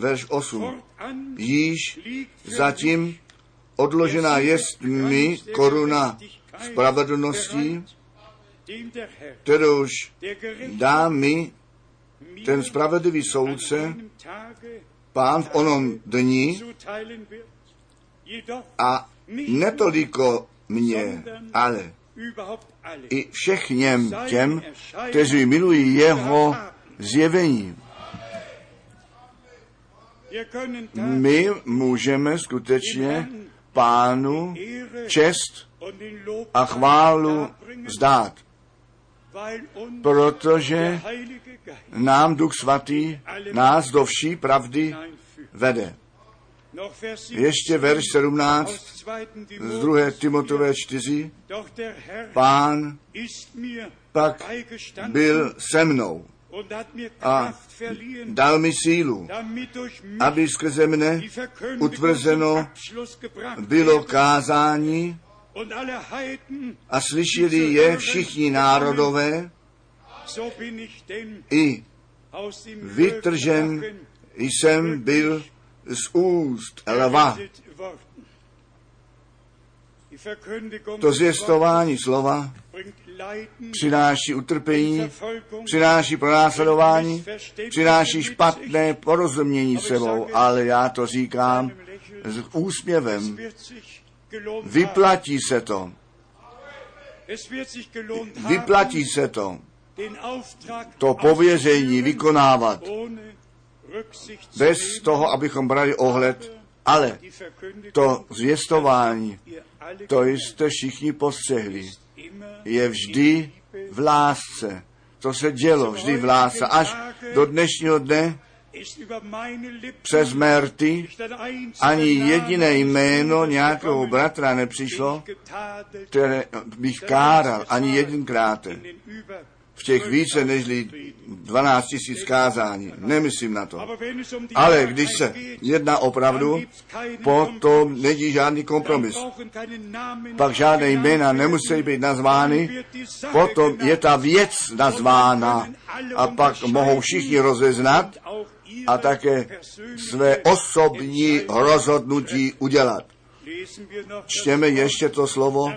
Verš osm. Již zatím odložena jest mi koruna spravedlnosti, kterouž dá mi ten spravedlivý soudce, Pán v onom dni, a netoliko mě, ale i všech něm těm, kteří milují jeho zjevení. My můžeme skutečně Pánu čest a chválu vzdát, protože nám Duch Svatý nás do vší pravdy vede. Ještě verš sedmnáct z druhé. Timotové čtyři. Pán pak byl se mnou a dal mi sílu, aby skrze mne utvrzeno bylo kázání a slyšeli je všichni národové, i vytržen jsem byl z úst lva. To zvěstování slova přináší utrpení, přináší pronásledování, přináší špatné porozumění sebou, ale já to říkám s úsměvem. Vyplatí se to. Vyplatí se to. To pověření vykonávat bez toho, abychom brali ohled, ale to zvěstování, to jste všichni postřehli, je vždy v lásce. To se dělo vždy v lásce. Až do dnešního dne přes mé rty ani jediné jméno nějakého bratra nepřišlo, které bych káral ani jedinkrát v těch více než dvanáct tisíc kázání. Nemyslím na to. Ale když se jedná o pravdu, potom není žádný kompromis. Pak žádné jména nemusí být nazvány, potom je ta věc nazvána a pak mohou všichni rozeznat a také své osobní rozhodnutí udělat. Čtěme ještě to slovo,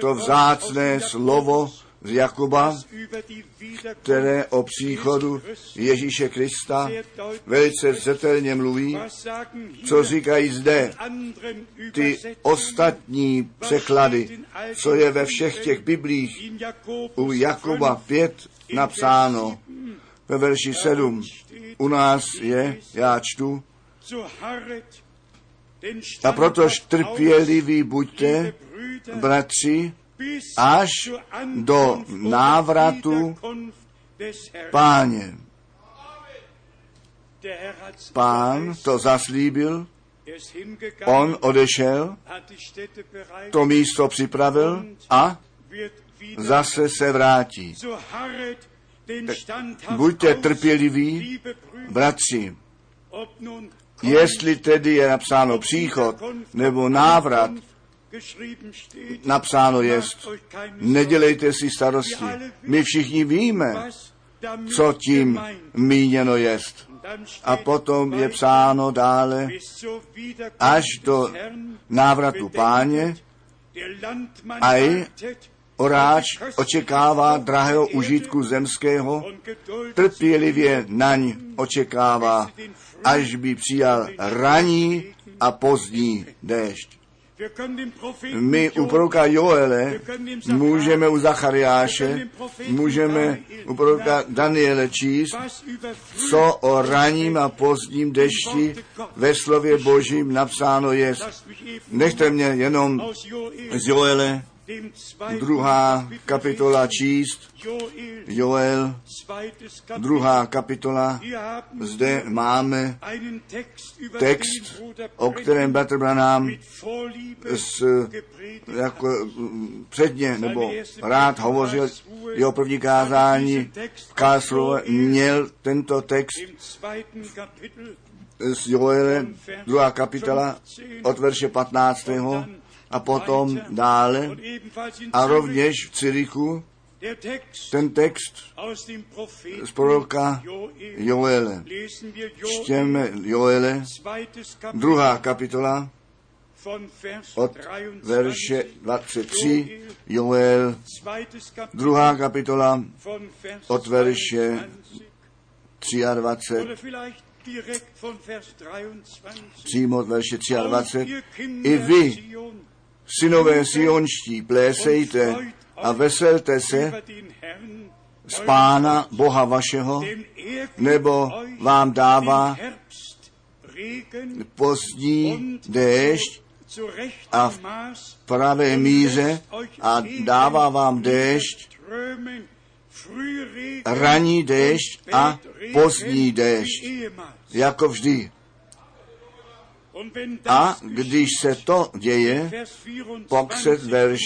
to vzácné slovo z Jakuba, které o příchodu Ježíše Krista velice zřetelně mluví, co říkají zde ty ostatní překlady, co je ve všech těch biblích u Jakuba pět napsáno. Ve verši sedm u nás je, já čtu, a proto trpěliví buďte, bratři, až do návratu Páně. Pán to zaslíbil, on odešel, to místo připravil a zase se vrátí. Tak buďte trpěliví, bratři. Jestli tedy je napsáno příchod nebo návrat, napsáno jest, nedělejte si starosti. My všichni víme, co tím míněno jest. A potom je psáno dále, až do návratu Páně, aj oráč očekává drahého užitku zemského, trpělivě naň očekává, až by přijal ranní a pozdní déšť. My u proroka Joele, můžeme u Zachariáše, můžeme u proroka Daniele číst, co o raním a pozdním dešti ve slově Božím napsáno je. Nechte mě jenom z Joele, druhá kapitola číst, Joel, druhá kapitola, zde máme text, o kterém bratr Branham s, jako, předně nebo rád hovořil, jeho první kázání v Karlsruhe měl tento text z Joele, druhá kapitola, od verše patnáctého a potom dále a rovněž v Cirichu ten text z proroka Joele. Čtěme Joele, druhá kapitola, od verše dvacet tři, Joel, druhá kapitola, od verše dvacet tři, přímo od verše dvacet tři, i vy, synové sionští, plésejte a veselte se z Pána Boha vašeho, nebo vám dává pozdní déšť a v pravé míře a dává vám déšť, ranní déšť a pozdní déšť, jako vždy. A když se to děje, pak se verš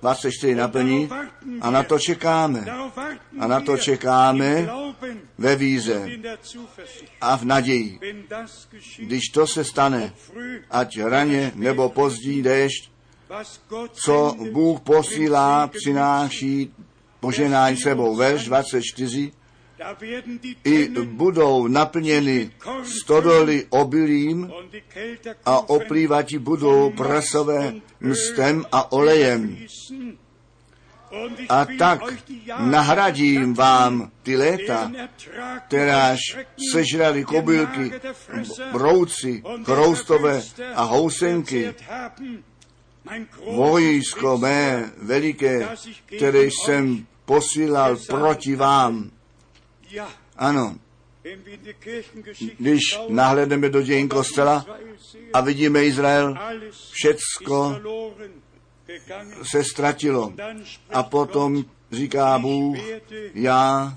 dvacet čtyři naplní a na to čekáme. A na to čekáme ve víře a v naději. Když to se stane, ať raně nebo pozdní déšť, co Bůh posílá, přináší poženání sebou. Verš dvacet čtyři, i budou naplněny stodoly obilím a oplývati budou prasové mstem a olejem. A tak nahradím vám ty léta, kteráž sežrali kobylky, brouci, kroustové a housenky. Vojsko mé veliké, které jsem posílal proti vám. Ano, když nahlédneme do dějin kostela a vidíme Izrael, všecko se ztratilo. A potom říká Bůh, já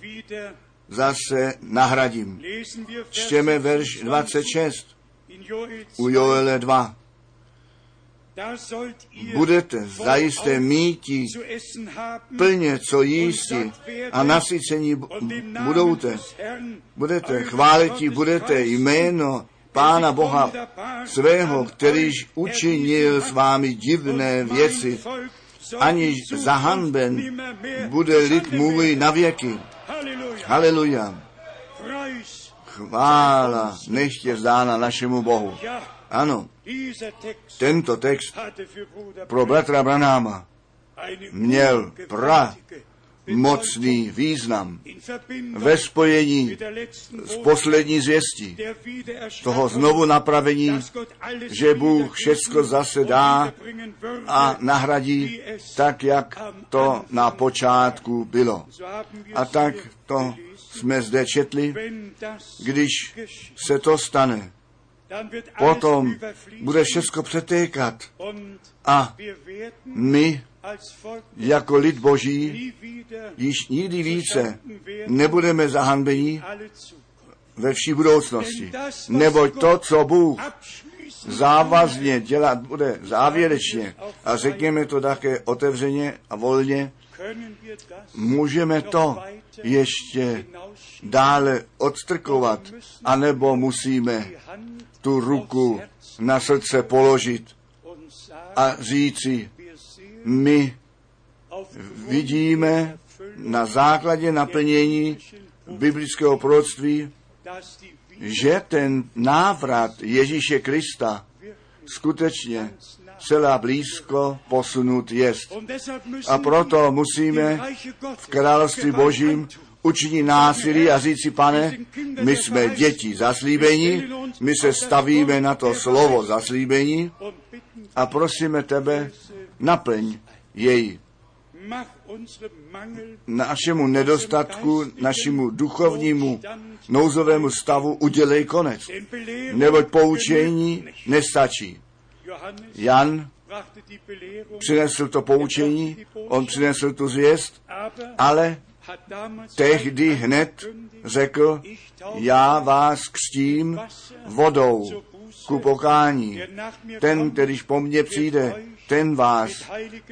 zase nahradím. Čtěme verš dvacet šest u Joele dva. Budete zajisté míti plně co jísti a nasycení budete. Budete chváliti, budete jméno Pána Boha svého, kterýž učinil s vámi divné věci, aniž zahanben bude lid můj na věky. Haleluja. Chvála nechť je vzdána našemu Bohu. Ano, tento text pro bratra Branhama měl pra mocný význam ve spojení s poslední zvěstí toho znovu napravení, že Bůh všecko zase dá a nahradí tak, jak to na počátku bylo. A tak to jsme zde četli, když se to stane. Potom bude všechno přetékat a my jako lid Boží již nikdy více nebudeme zahanbení ve vší budoucnosti. Neboť to, co Bůh závazně dělat bude závěrečně, a řekněme to také otevřeně a volně, můžeme to ještě dále odstrkovat, anebo musíme tu ruku na srdce položit a říci, my vidíme na základě naplnění biblického proroctví, že ten návrat Ježíše Krista skutečně celá blízko posunut jest. A proto musíme v království Božím učiní násilí a říci, Pane, my jsme děti zaslíbení, my se stavíme na to slovo zaslíbení a prosíme tebe, naplň jej. Našemu nedostatku, našemu duchovnímu nouzovému stavu udělej konec, neboť poučení nestačí. Jan přinesl to poučení, on přinesl tu zvěst, ale tehdy hned řekl, já vás křtím vodou ku pokání. Ten, kterýž po mně přijde, ten vás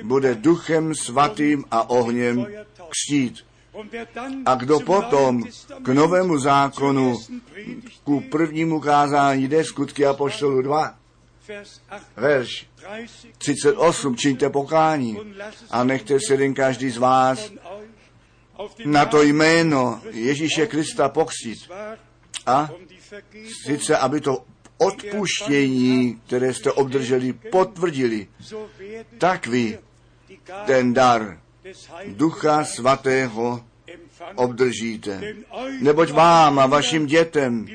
bude duchem svatým a ohněm křtít. A kdo potom k novému zákonu, ku prvnímu kázání jde, Skutky apoštolů dva, verš třicet osm, čiňte pokání a nechte se jeden každý z vás na to jméno Ježíše Krista pokřtít. A sice, aby to odpuštění, které jste obdrželi, potvrdili, tak vy ten dar Ducha Svatého obdržíte. Neboť vám a vašim dětem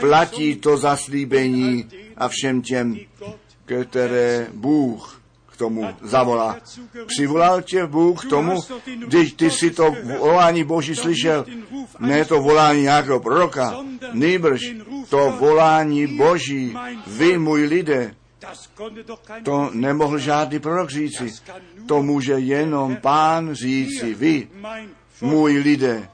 platí to zaslíbení a všem těm, které Bůh tomu zavolá. Přivolal tě Bůh k tomu, když ty si to volání Boží slyšel, ne to volání nějakého proroka, nýbrž to volání Boží, vy, můj lidé, to nemohl žádný prorok říci, to může jenom Pán říci, vy, můj lidé,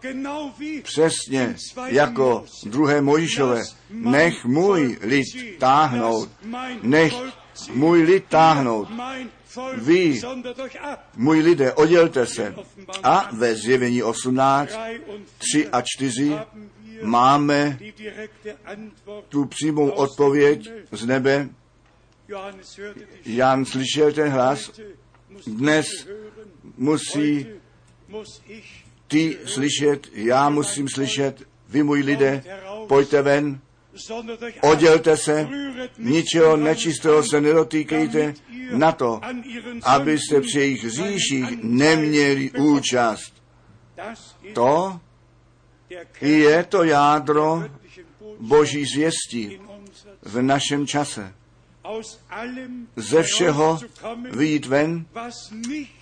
přesně jako druhé Mojžíšové, nech můj lid táhnout, nech můj lid táhnout. Vy, můj lidé, odělte se. A ve zjevení osmnáct, tři a čtyři máme tu přímou odpověď z nebe. Jan slyšel ten hlas. Dnes musí ty slyšet, já musím slyšet, vy můj lidé, pojďte ven, odělte se, ničeho nečistého se nedotýkejte, na to, abyste při jejich říších neměli účast. To je to jádro Boží zvěstí v našem čase. Ze všeho vyjít ven,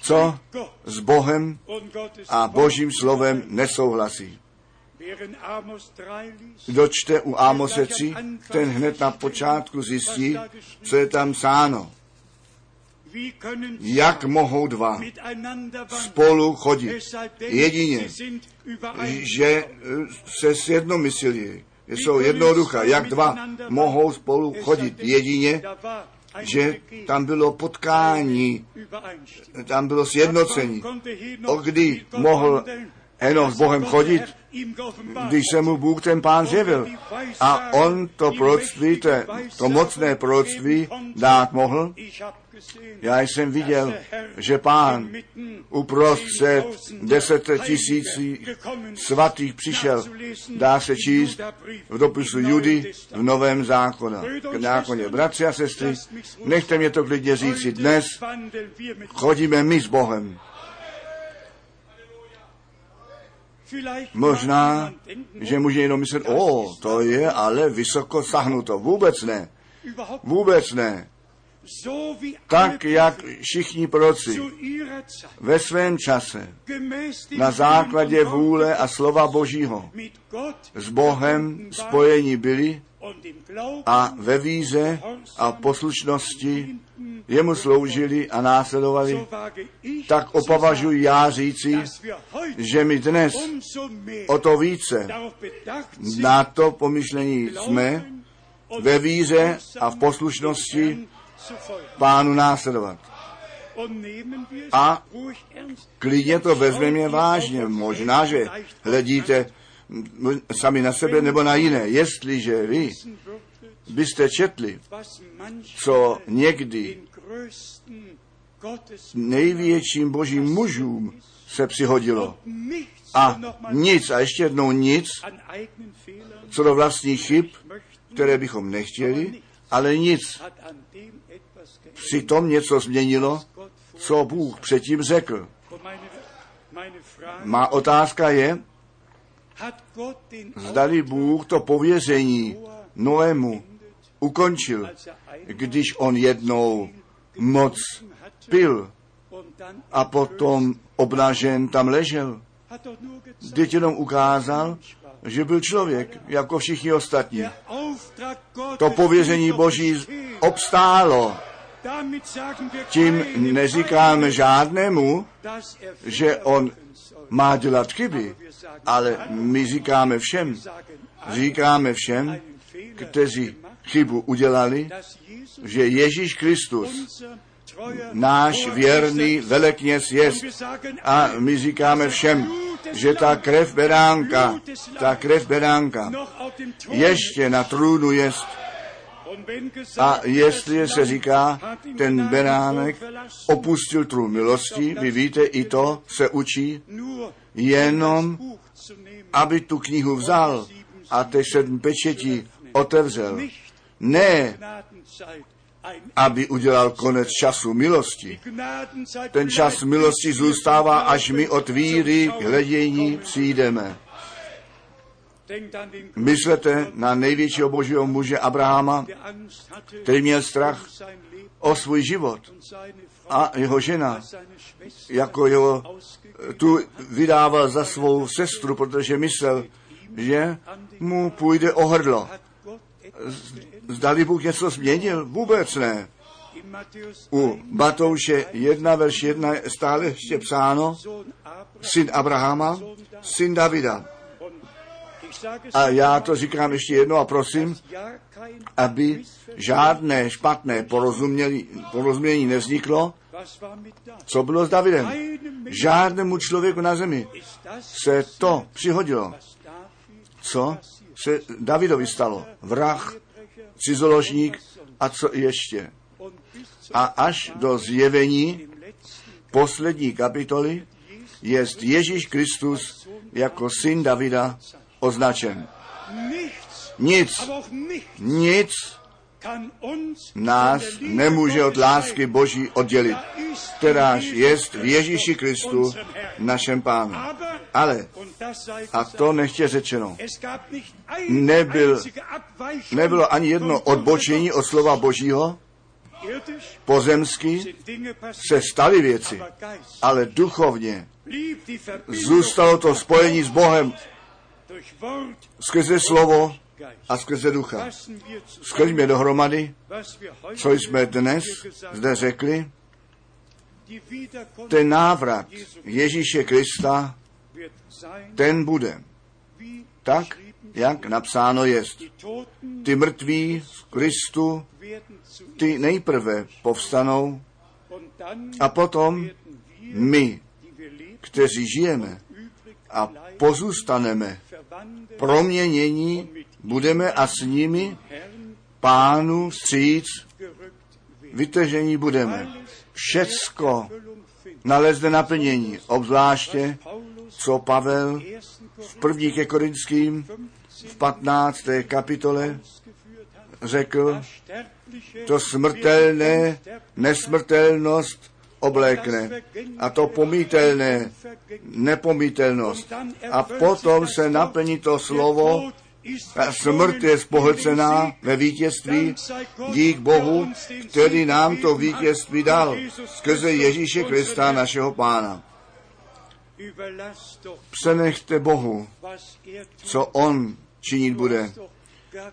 co s Bohem a Božím slovem nesouhlasí. Kdo čte u Ámose tři, ten hned na počátku zjistí, co je tam psáno. Jak mohou dva spolu chodit? Jedině, že se sjednomyslí, jsou jednoho ducha. Jak dva mohou spolu chodit? Jedině, že tam bylo potkání, tam bylo sjednocení. O kdy mohl Henoch s Bohem chodit, když se mu Bůh ten Pán zjevil. A on to proroctví, to mocné proroctví dát mohl. Já jsem viděl, že Pán uprostřed deseti tisící svatých přišel. Dá se číst v dopisu Judy v Novém zákoně. Bratři a sestry, nechte mě to klidně říci. Dnes chodíme my s Bohem. Možná, že může jenom myslet, o, to je ale vysoko sahnuto. Vůbec ne. Vůbec ne. Tak, jak všichni proroci ve svém čase na základě vůle a slova Božího s Bohem spojeni byli a ve víře a poslušnosti jemu sloužili a následovali, tak opovažuji já říci, že my dnes o to více na to pomyšlení jsme ve víře a v poslušnosti Pánu následovat. A klidně to vezmeme vážně. Možná, že hledíte sami na sebe nebo na jiné. Jestliže vy byste četli, co někdy největším božím mužům se přihodilo a nic, a ještě jednou nic, co do vlastních chyb, které bychom nechtěli, ale nic. Přitom něco změnilo, co Bůh předtím řekl. Má otázka je, zdali Bůh to pověření Noému ukončil, když on jednou moc pil a potom obnažen tam ležel. Vždyť jenom ukázal, že byl člověk, jako všichni ostatní. To pověření Boží obstálo. Tím neříkáme žádnému, že on má dělat chyby, ale my říkáme všem, říkáme všem, kteří chybu udělali, že Ježíš Kristus, náš věrný velekněz jest. A my říkáme všem, že ta krev beránka, ta krev beránka ještě na trůnu jest. A jestli se říká, ten beránek opustil trůn milosti, vy víte, i to se učí, jenom aby tu knihu vzal a těch sedm pečetí otevřel. Ne, aby udělal konec času milosti. Ten čas milosti zůstává, až my od víry k hledění přijdeme. Myslete na největšího božího muže Abrahama, který měl strach o svůj život a jeho žena, jako jeho tu vydával za svou sestru, protože myslel, že mu půjde o hrdlo. Zdali Bůh něco změnil? Vůbec ne. U Matouše jedna, verš jedna je stále ještě psáno syn Abrahama, syn Davida. A já to říkám ještě jednou a prosím, aby žádné špatné porozumění, porozumění nevzniklo, co bylo s Davidem. Žádnému člověku na zemi se to přihodilo, co se Davidovi stalo. Vrah, cizoložník a co ještě. A až do zjevení poslední kapitoly jest Ježíš Kristus jako syn Davida označen. Nic, nic nás nemůže od lásky Boží oddělit, kteráž jest v Ježíši Kristu, našem Pánu. Ale, a to nechtě řečeno, nebyl, nebylo ani jedno odbočení od slova Božího, pozemsky se staly věci, ale duchovně zůstalo to spojení s Bohem skrze slovo a skrze ducha. Skrze dohromady, co jsme dnes zde řekli, ten návrat Ježíše Krista, ten bude tak, jak napsáno jest. Ty mrtví v Kristu, ty nejprve povstanou a potom my, kteří žijeme a pozůstaneme proměnění, budeme a s nimi Pánu vstříc vytržení budeme. Všecko nalezne naplnění, obzvláště co Pavel v první ke Korinským v patnácté kapitole řekl, to smrtelné nesmrtelnost oblékne a to pomítelné nepomítelnost. A potom se naplní to slovo, smrt je spohlcená ve vítězství, dík Bohu, který nám to vítězství dal skrze Ježíše Krista, našeho Pána. Přenechte Bohu, co on činit bude.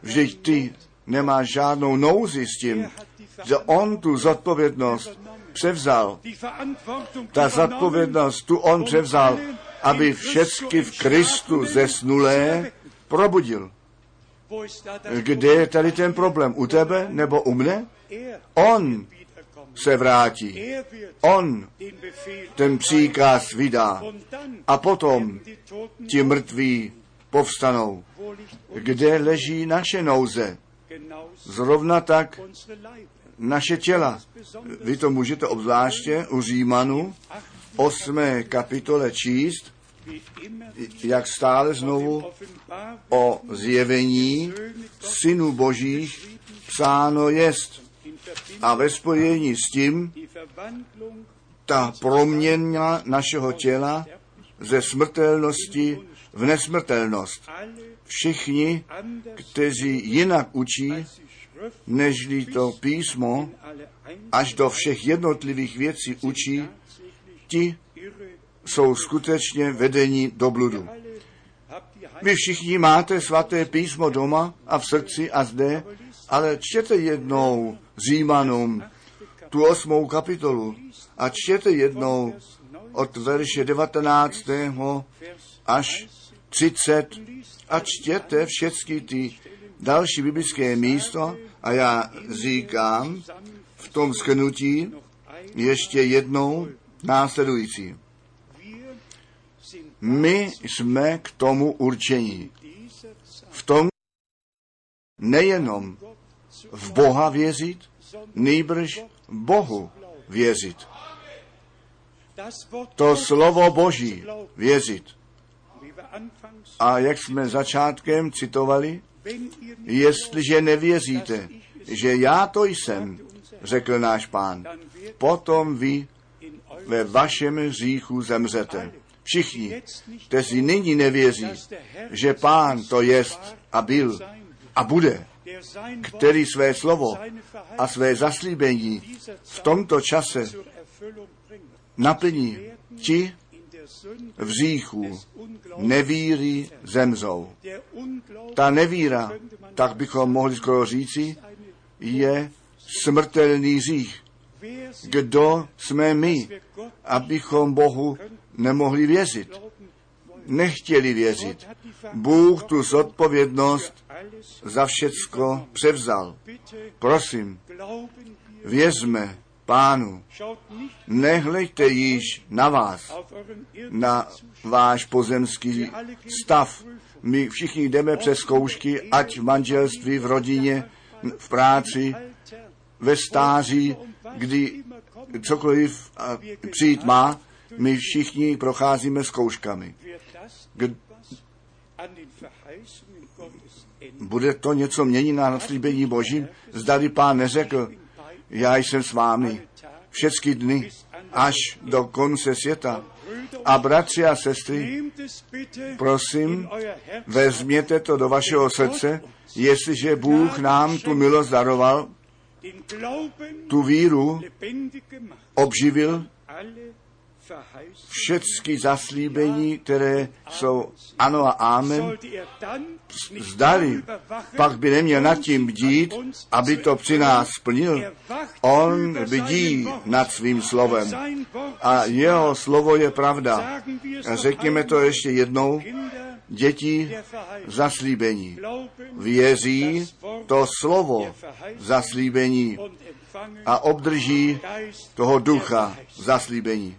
Vždyť ty nemáš žádnou nouzi s tím, že on tu zodpovědnost převzal. Ta zodpovědnost tu on převzal, aby všechny v Kristu zesnulé probudil. Kde je tady ten problém? U tebe nebo u mne? On se vrátí. On ten příkaz vydá. A potom ti mrtví povstanou. Kde leží naše nouze? Zrovna tak naše těla. Vy to můžete obzvláště u Římanů osmé kapitole číst, jak stále znovu o zjevení synů božích psáno jest. A ve spojení s tím ta proměna našeho těla ze smrtelnosti v nesmrtelnost. Všichni, kteří jinak učí, nežli to písmo, až do všech jednotlivých věcí učí, ti jsou skutečně vedení do bludu. Vy všichni máte svaté písmo doma a v srdci a zde, ale čtěte jednou Římanům tu osmou kapitolu a čtěte jednou od verše devatenáctého až třicet a čtěte všechny ty další biblické místo a já říkám v tom shrnutí ještě jednou následující. My jsme k tomu určení. V tom nejenom v Boha věřit, nýbrž Bohu věřit. To slovo Boží věřit. A jak jsme začátkem citovali, jestliže nevěříte, že já to jsem, řekl náš Pán, potom vy ve vašem hříchu zemřete. Všichni, kteří nyní nevěří, že Pán to jest a byl a bude, který své slovo a své zaslíbení v tomto čase naplní, ti v hříchu nevíří zemřou. Ta nevíra, tak bychom mohli skoro říci, je smrtelný hřích. Kdo jsme my, abychom Bohu nemohli věřit? Nechtěli věřit. Bůh tu zodpovědnost za všecko převzal. Prosím, věřme Pánu. Nehleďte již na vás, na váš pozemský stav. My všichni jdeme přes zkoušky, ať v manželství, v rodině, v práci, ve stáří, kdy cokoliv přijít má, My všichni procházíme zkouškami. Kdo bude to něco měnit na naslíbení Božím? Zdali Pán neřekl, já jsem s vámi všechny dny až do konce světa. A bratři a sestry, prosím, vezměte to do vašeho srdce, jestliže Bůh nám tu milost daroval, tu víru obživil, všechny zaslíbení, které jsou ano a amen, zdali, pak by neměl nad tím bdít, aby to při nás splnil. On bdí nad svým slovem. A jeho slovo je pravda. Řekněme to ještě jednou. Děti zaslíbení. Věří to slovo zaslíbení a obdrží toho ducha zaslíbení.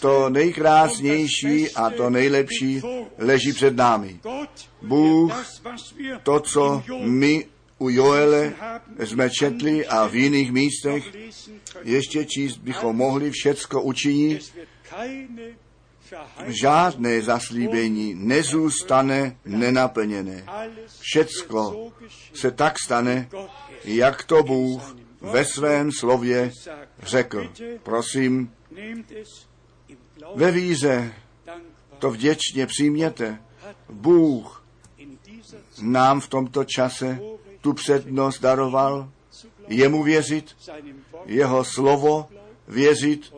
To nejkrásnější a to nejlepší leží před námi. Bůh to, co my u Joele jsme četli a v jiných místech ještě číst bychom mohli, všecko učinit. Žádné zaslíbení nezůstane nenaplněné. Všecko se tak stane, jak to Bůh ve svém slově řekl. Prosím, ve víře to vděčně přijměte. Bůh nám v tomto čase tu přednost daroval, jemu věřit, jeho slovo věřit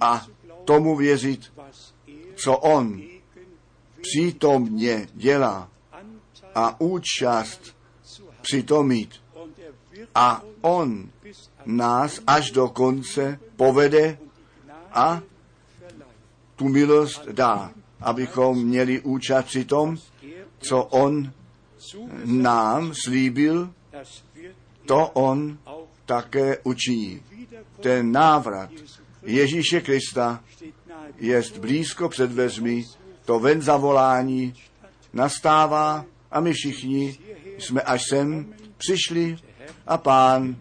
a tomu věřit, co on přítomně dělá a účast přitomit. A on nás až do konce povede a tu milost dá, abychom měli účast při tom, co on nám slíbil, to on také učiní. Ten návrat Ježíše Krista jest blízko před dveřmi, to ven zavolání nastává a my všichni jsme až sem přišli a Pán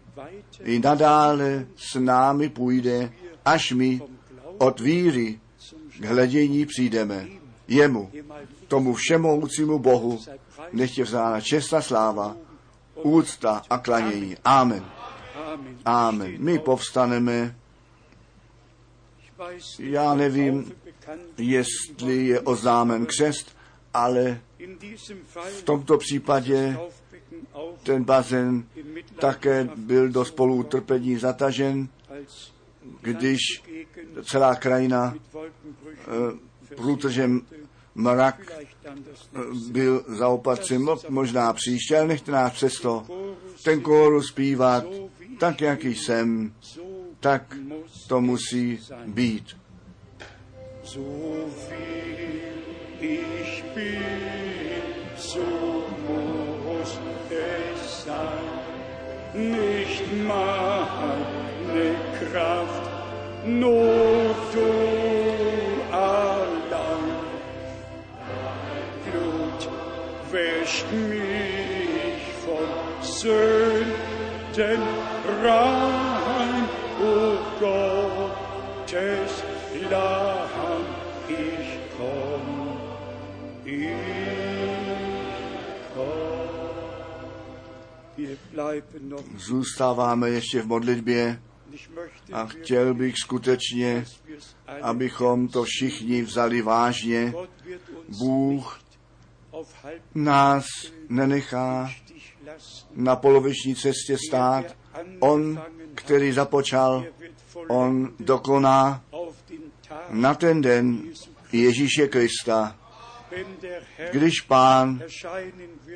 i nadále s námi půjde, až my od víry k hledění přijdeme. Jemu, tomu všemohoucímu Bohu, nechť je vzána čest a sláva, úcta a klanění. Amen. Amen. My povstaneme. Já nevím, jestli je oznámen křest, ale v tomto případě ten bazén také byl do spoluutrpení zatažen, když celá krajina eh, průtržem mrak byl zaopatřen. Možná příště, ale nechte nás přesto ten kóru zpívat, tak jak jsem, tak to musí být. Nicht meine Kraft, nur du allein. Dein Blut wäscht mich von Sünden rein, o Gottes Lamm, ich komm, ich komm. Zůstáváme ještě v modlitbě a chtěl bych skutečně, abychom to všichni vzali vážně. Bůh nás nenechá na poloviční cestě stát. On, který započal, on dokoná na ten den Ježíše Krista. Když Pán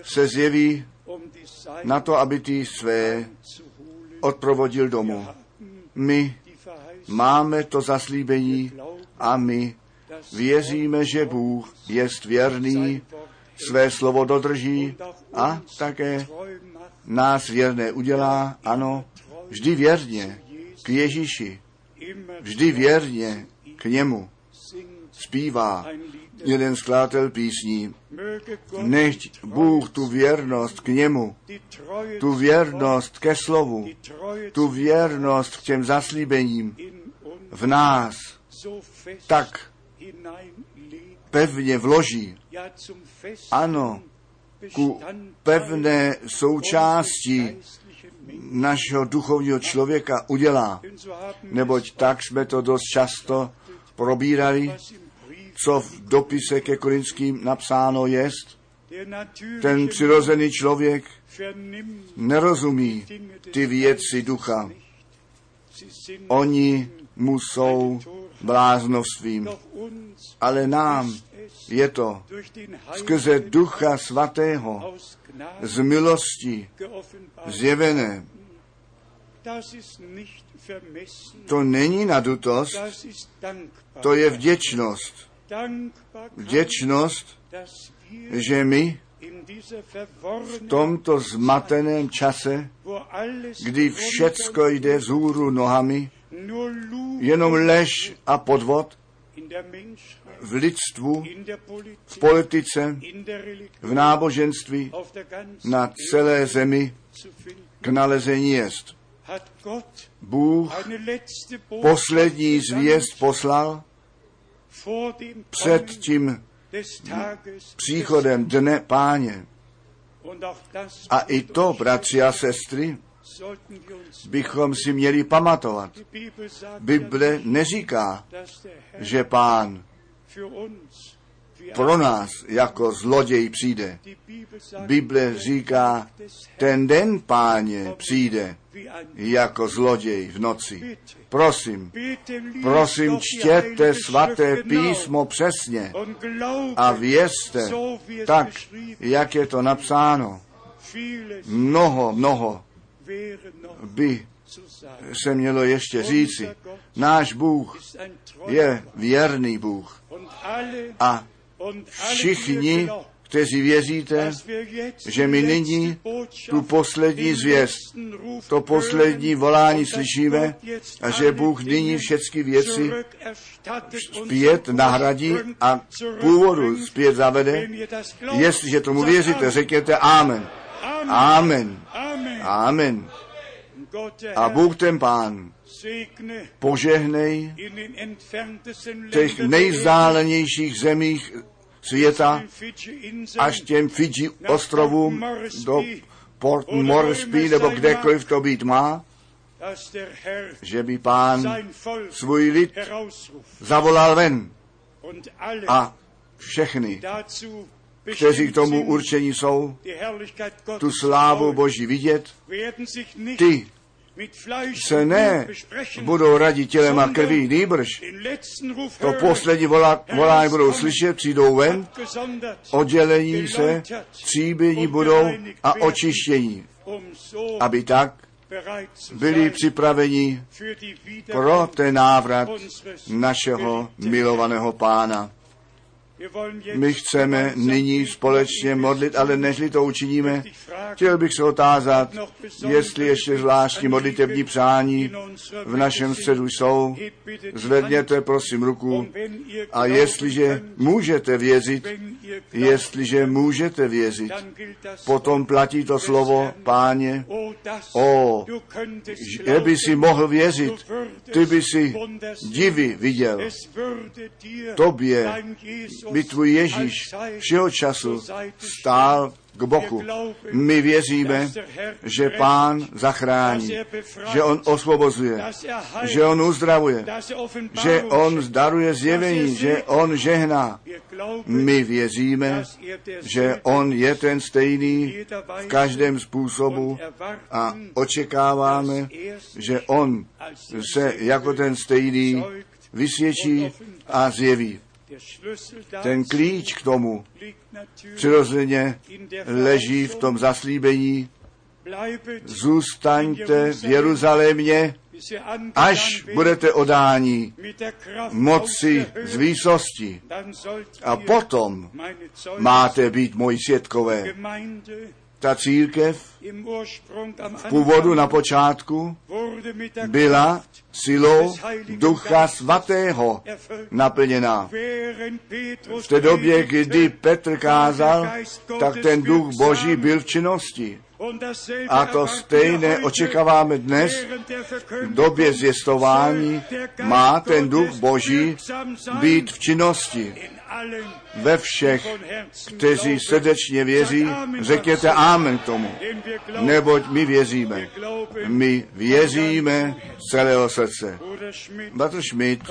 se zjeví na to, aby ty své odprovodil domů. My máme to zaslíbení a my věříme, že Bůh jest věrný, své slovo dodrží a také nás věrné udělá, ano, vždy věrně k Ježíši, vždy věrně k němu. Zpívá jeden skladatel písní. Nechť Bůh tu věrnost k němu, tu věrnost ke slovu, tu věrnost k těm zaslíbením v nás tak pevně vloží. Ano, ku pevné součásti našeho duchovního člověka udělá. Neboť tak jsme to dost často probírali, co v dopise ke Korinským napsáno jest. Ten přirozený člověk nerozumí ty věci ducha. Oni mu jsou bláznovstvím. Ale nám je to skrze Ducha Svatého z milosti zjevené. To není nadutost, to je vděčnost. Vděčnost, že my v tomto zmateném čase, kdy všecko jde vzhůru nohami, jenom lež a podvod v lidstvu, v politice, v náboženství, na celé zemi k nalezení jest. Bůh poslední zvěst poslal před tím příchodem dne Páně. A i to, bratři a sestry, bychom si měli pamatovat. Bible neříká, že Pán pro nás jako zloděj přijde. Bible říká, ten den Páně přijde jako zloděj v noci. Prosím, prosím, čtěte svaté písmo přesně a vězte tak, jak je to napsáno. Mnoho, mnoho by se mělo ještě říci. Náš Bůh je věrný Bůh. A všichni, kteří věříte, že my nyní tu poslední zvěst, to poslední volání slyšíme a že Bůh nyní všechny věci zpět nahradí a původu zpět zavede, jestliže tomu věříte, řekněte amen. Amen. Amen. A Bůh ten Pán požehnej těch nejvzdálenějších zemích světa až těm Fidži ostrovům do Port Moresby nebo kdekoliv to být má, že by Pán svůj lid zavolal ven a všechny, kteří k tomu určení jsou, tu slávu Boží vidět, ty se ne budou radit tělem a krví, nýbrž to poslední volá, volání budou slyšet, přijdou ven, oddělení se, tříbění budou a očištění, aby tak byli připraveni pro ten návrat našeho milovaného Pána. My chceme nyní společně modlit, ale nežli to učiníme, chtěl bych se otázat, jestli ještě zvláštní modlitevní přání v našem středu jsou. Zvedněte prosím ruku a jestliže můžete věřit, jestliže můžete věřit, potom platí to slovo, Páně, o, že by si mohl věřit, ty by si divy viděl, tobě by tvůj Ježíš všeho času stál k boku. My věříme, že Pán zachrání, že On osvobozuje, že On uzdravuje, že On daruje zjevení, že On žehná. My věříme, že On je ten stejný v každém způsobu a očekáváme, že On se jako ten stejný vysvědčí a zjeví. Ten klíč k tomu přirozeně leží v tom zaslíbení. Zůstaňte v Jeruzalémě, až budete odáni moci z výsosti. A potom máte být moji svědkové. ta církev v původu na počátku byla silou Ducha Svatého naplněná. V té době, kdy Petr kázal, tak ten Duch Boží byl v činnosti. A to stejné očekáváme dnes. V době zvěstování má ten Duch Boží být v činnosti. Ve všech, kteří srdečně věří, řekněte amen tomu, neboť my věříme. My věříme z celého srdce. Bratr Schmidt,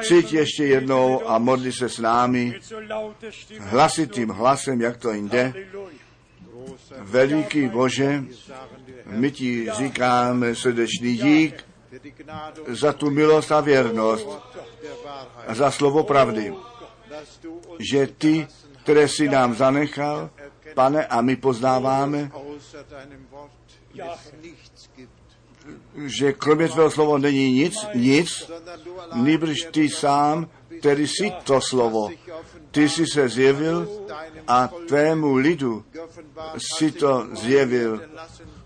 přijď ještě jednou a modli se s námi hlasitým hlasem, jak to jde. Veliký Bože, my ti říkáme srdečný dík za tu milost a věrnost a za slovo pravdy, že ty, které jsi nám zanechal, Pane, a my poznáváme, že kromě tvého slova není nic, nic, nýbrž ty sám, který jsi to slovo. Ty jsi se zjevil a tvému lidu jsi to zjevil.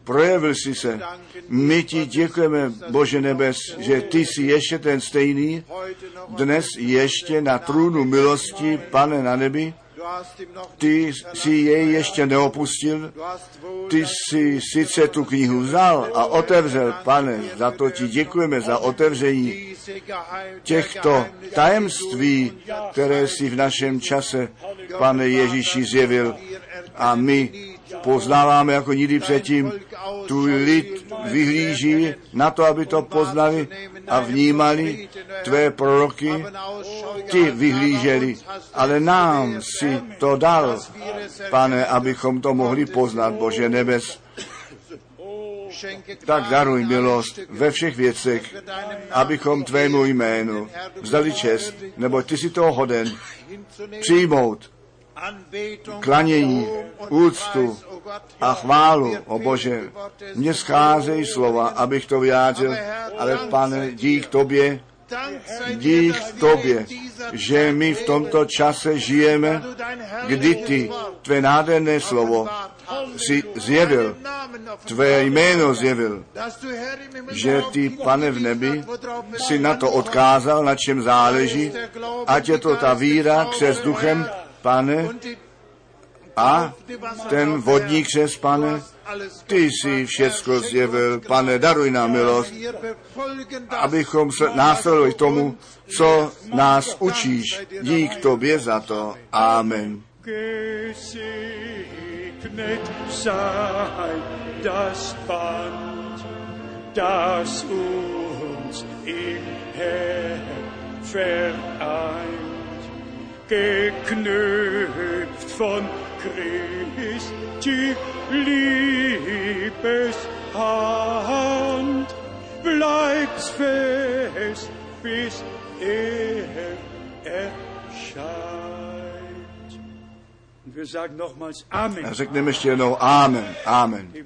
Projevil jsi se. My ti děkujeme, Bože nebes, že ty jsi ještě ten stejný, dnes ještě na trůnu milosti, Pane na nebi. Ty jsi jej ještě neopustil, ty jsi sice tu knihu vzal a otevřel, Pane, za to ti děkujeme, za otevření těchto tajemství, které jsi v našem čase, Pane Ježíši, zjevil. A my poznáváme jako nikdy předtím, tu lid vyhlíží na to, aby to poznali a vnímali tvé proroky, ty vyhlíželi, ale nám si to dal, Pane, abychom to mohli poznat, Bože nebes. Tak daruj milost ve všech věcech, abychom tvému jménu vzdali čest, nebo ty jsi toho hoden přijmout, klanění, úctu a chválu, o Bože. Mně scházejí slova, abych to vyjádřil, ale Pane, dík Tobě, dík Tobě, že my v tomto čase žijeme, kdy Ty, Tvé nádherné slovo, si zjevil, Tvé jméno zjevil, že Ty, Pane v nebi, si na to odkázal, na čem záleží, ať je to ta víra přes duchem, Pane, a ten vodní křest, Pane, ty jsi všecko zjevil, Pane, daruj nám milost, abychom se následovali tomu, co nás učíš. Dík tobě za to. Amen. Geknüpft von Christi Liebeshand, bleibt's fest, bis er erscheint. Und wir sagen nochmals Amen. Řekneme ještě jednou Amen, Amen.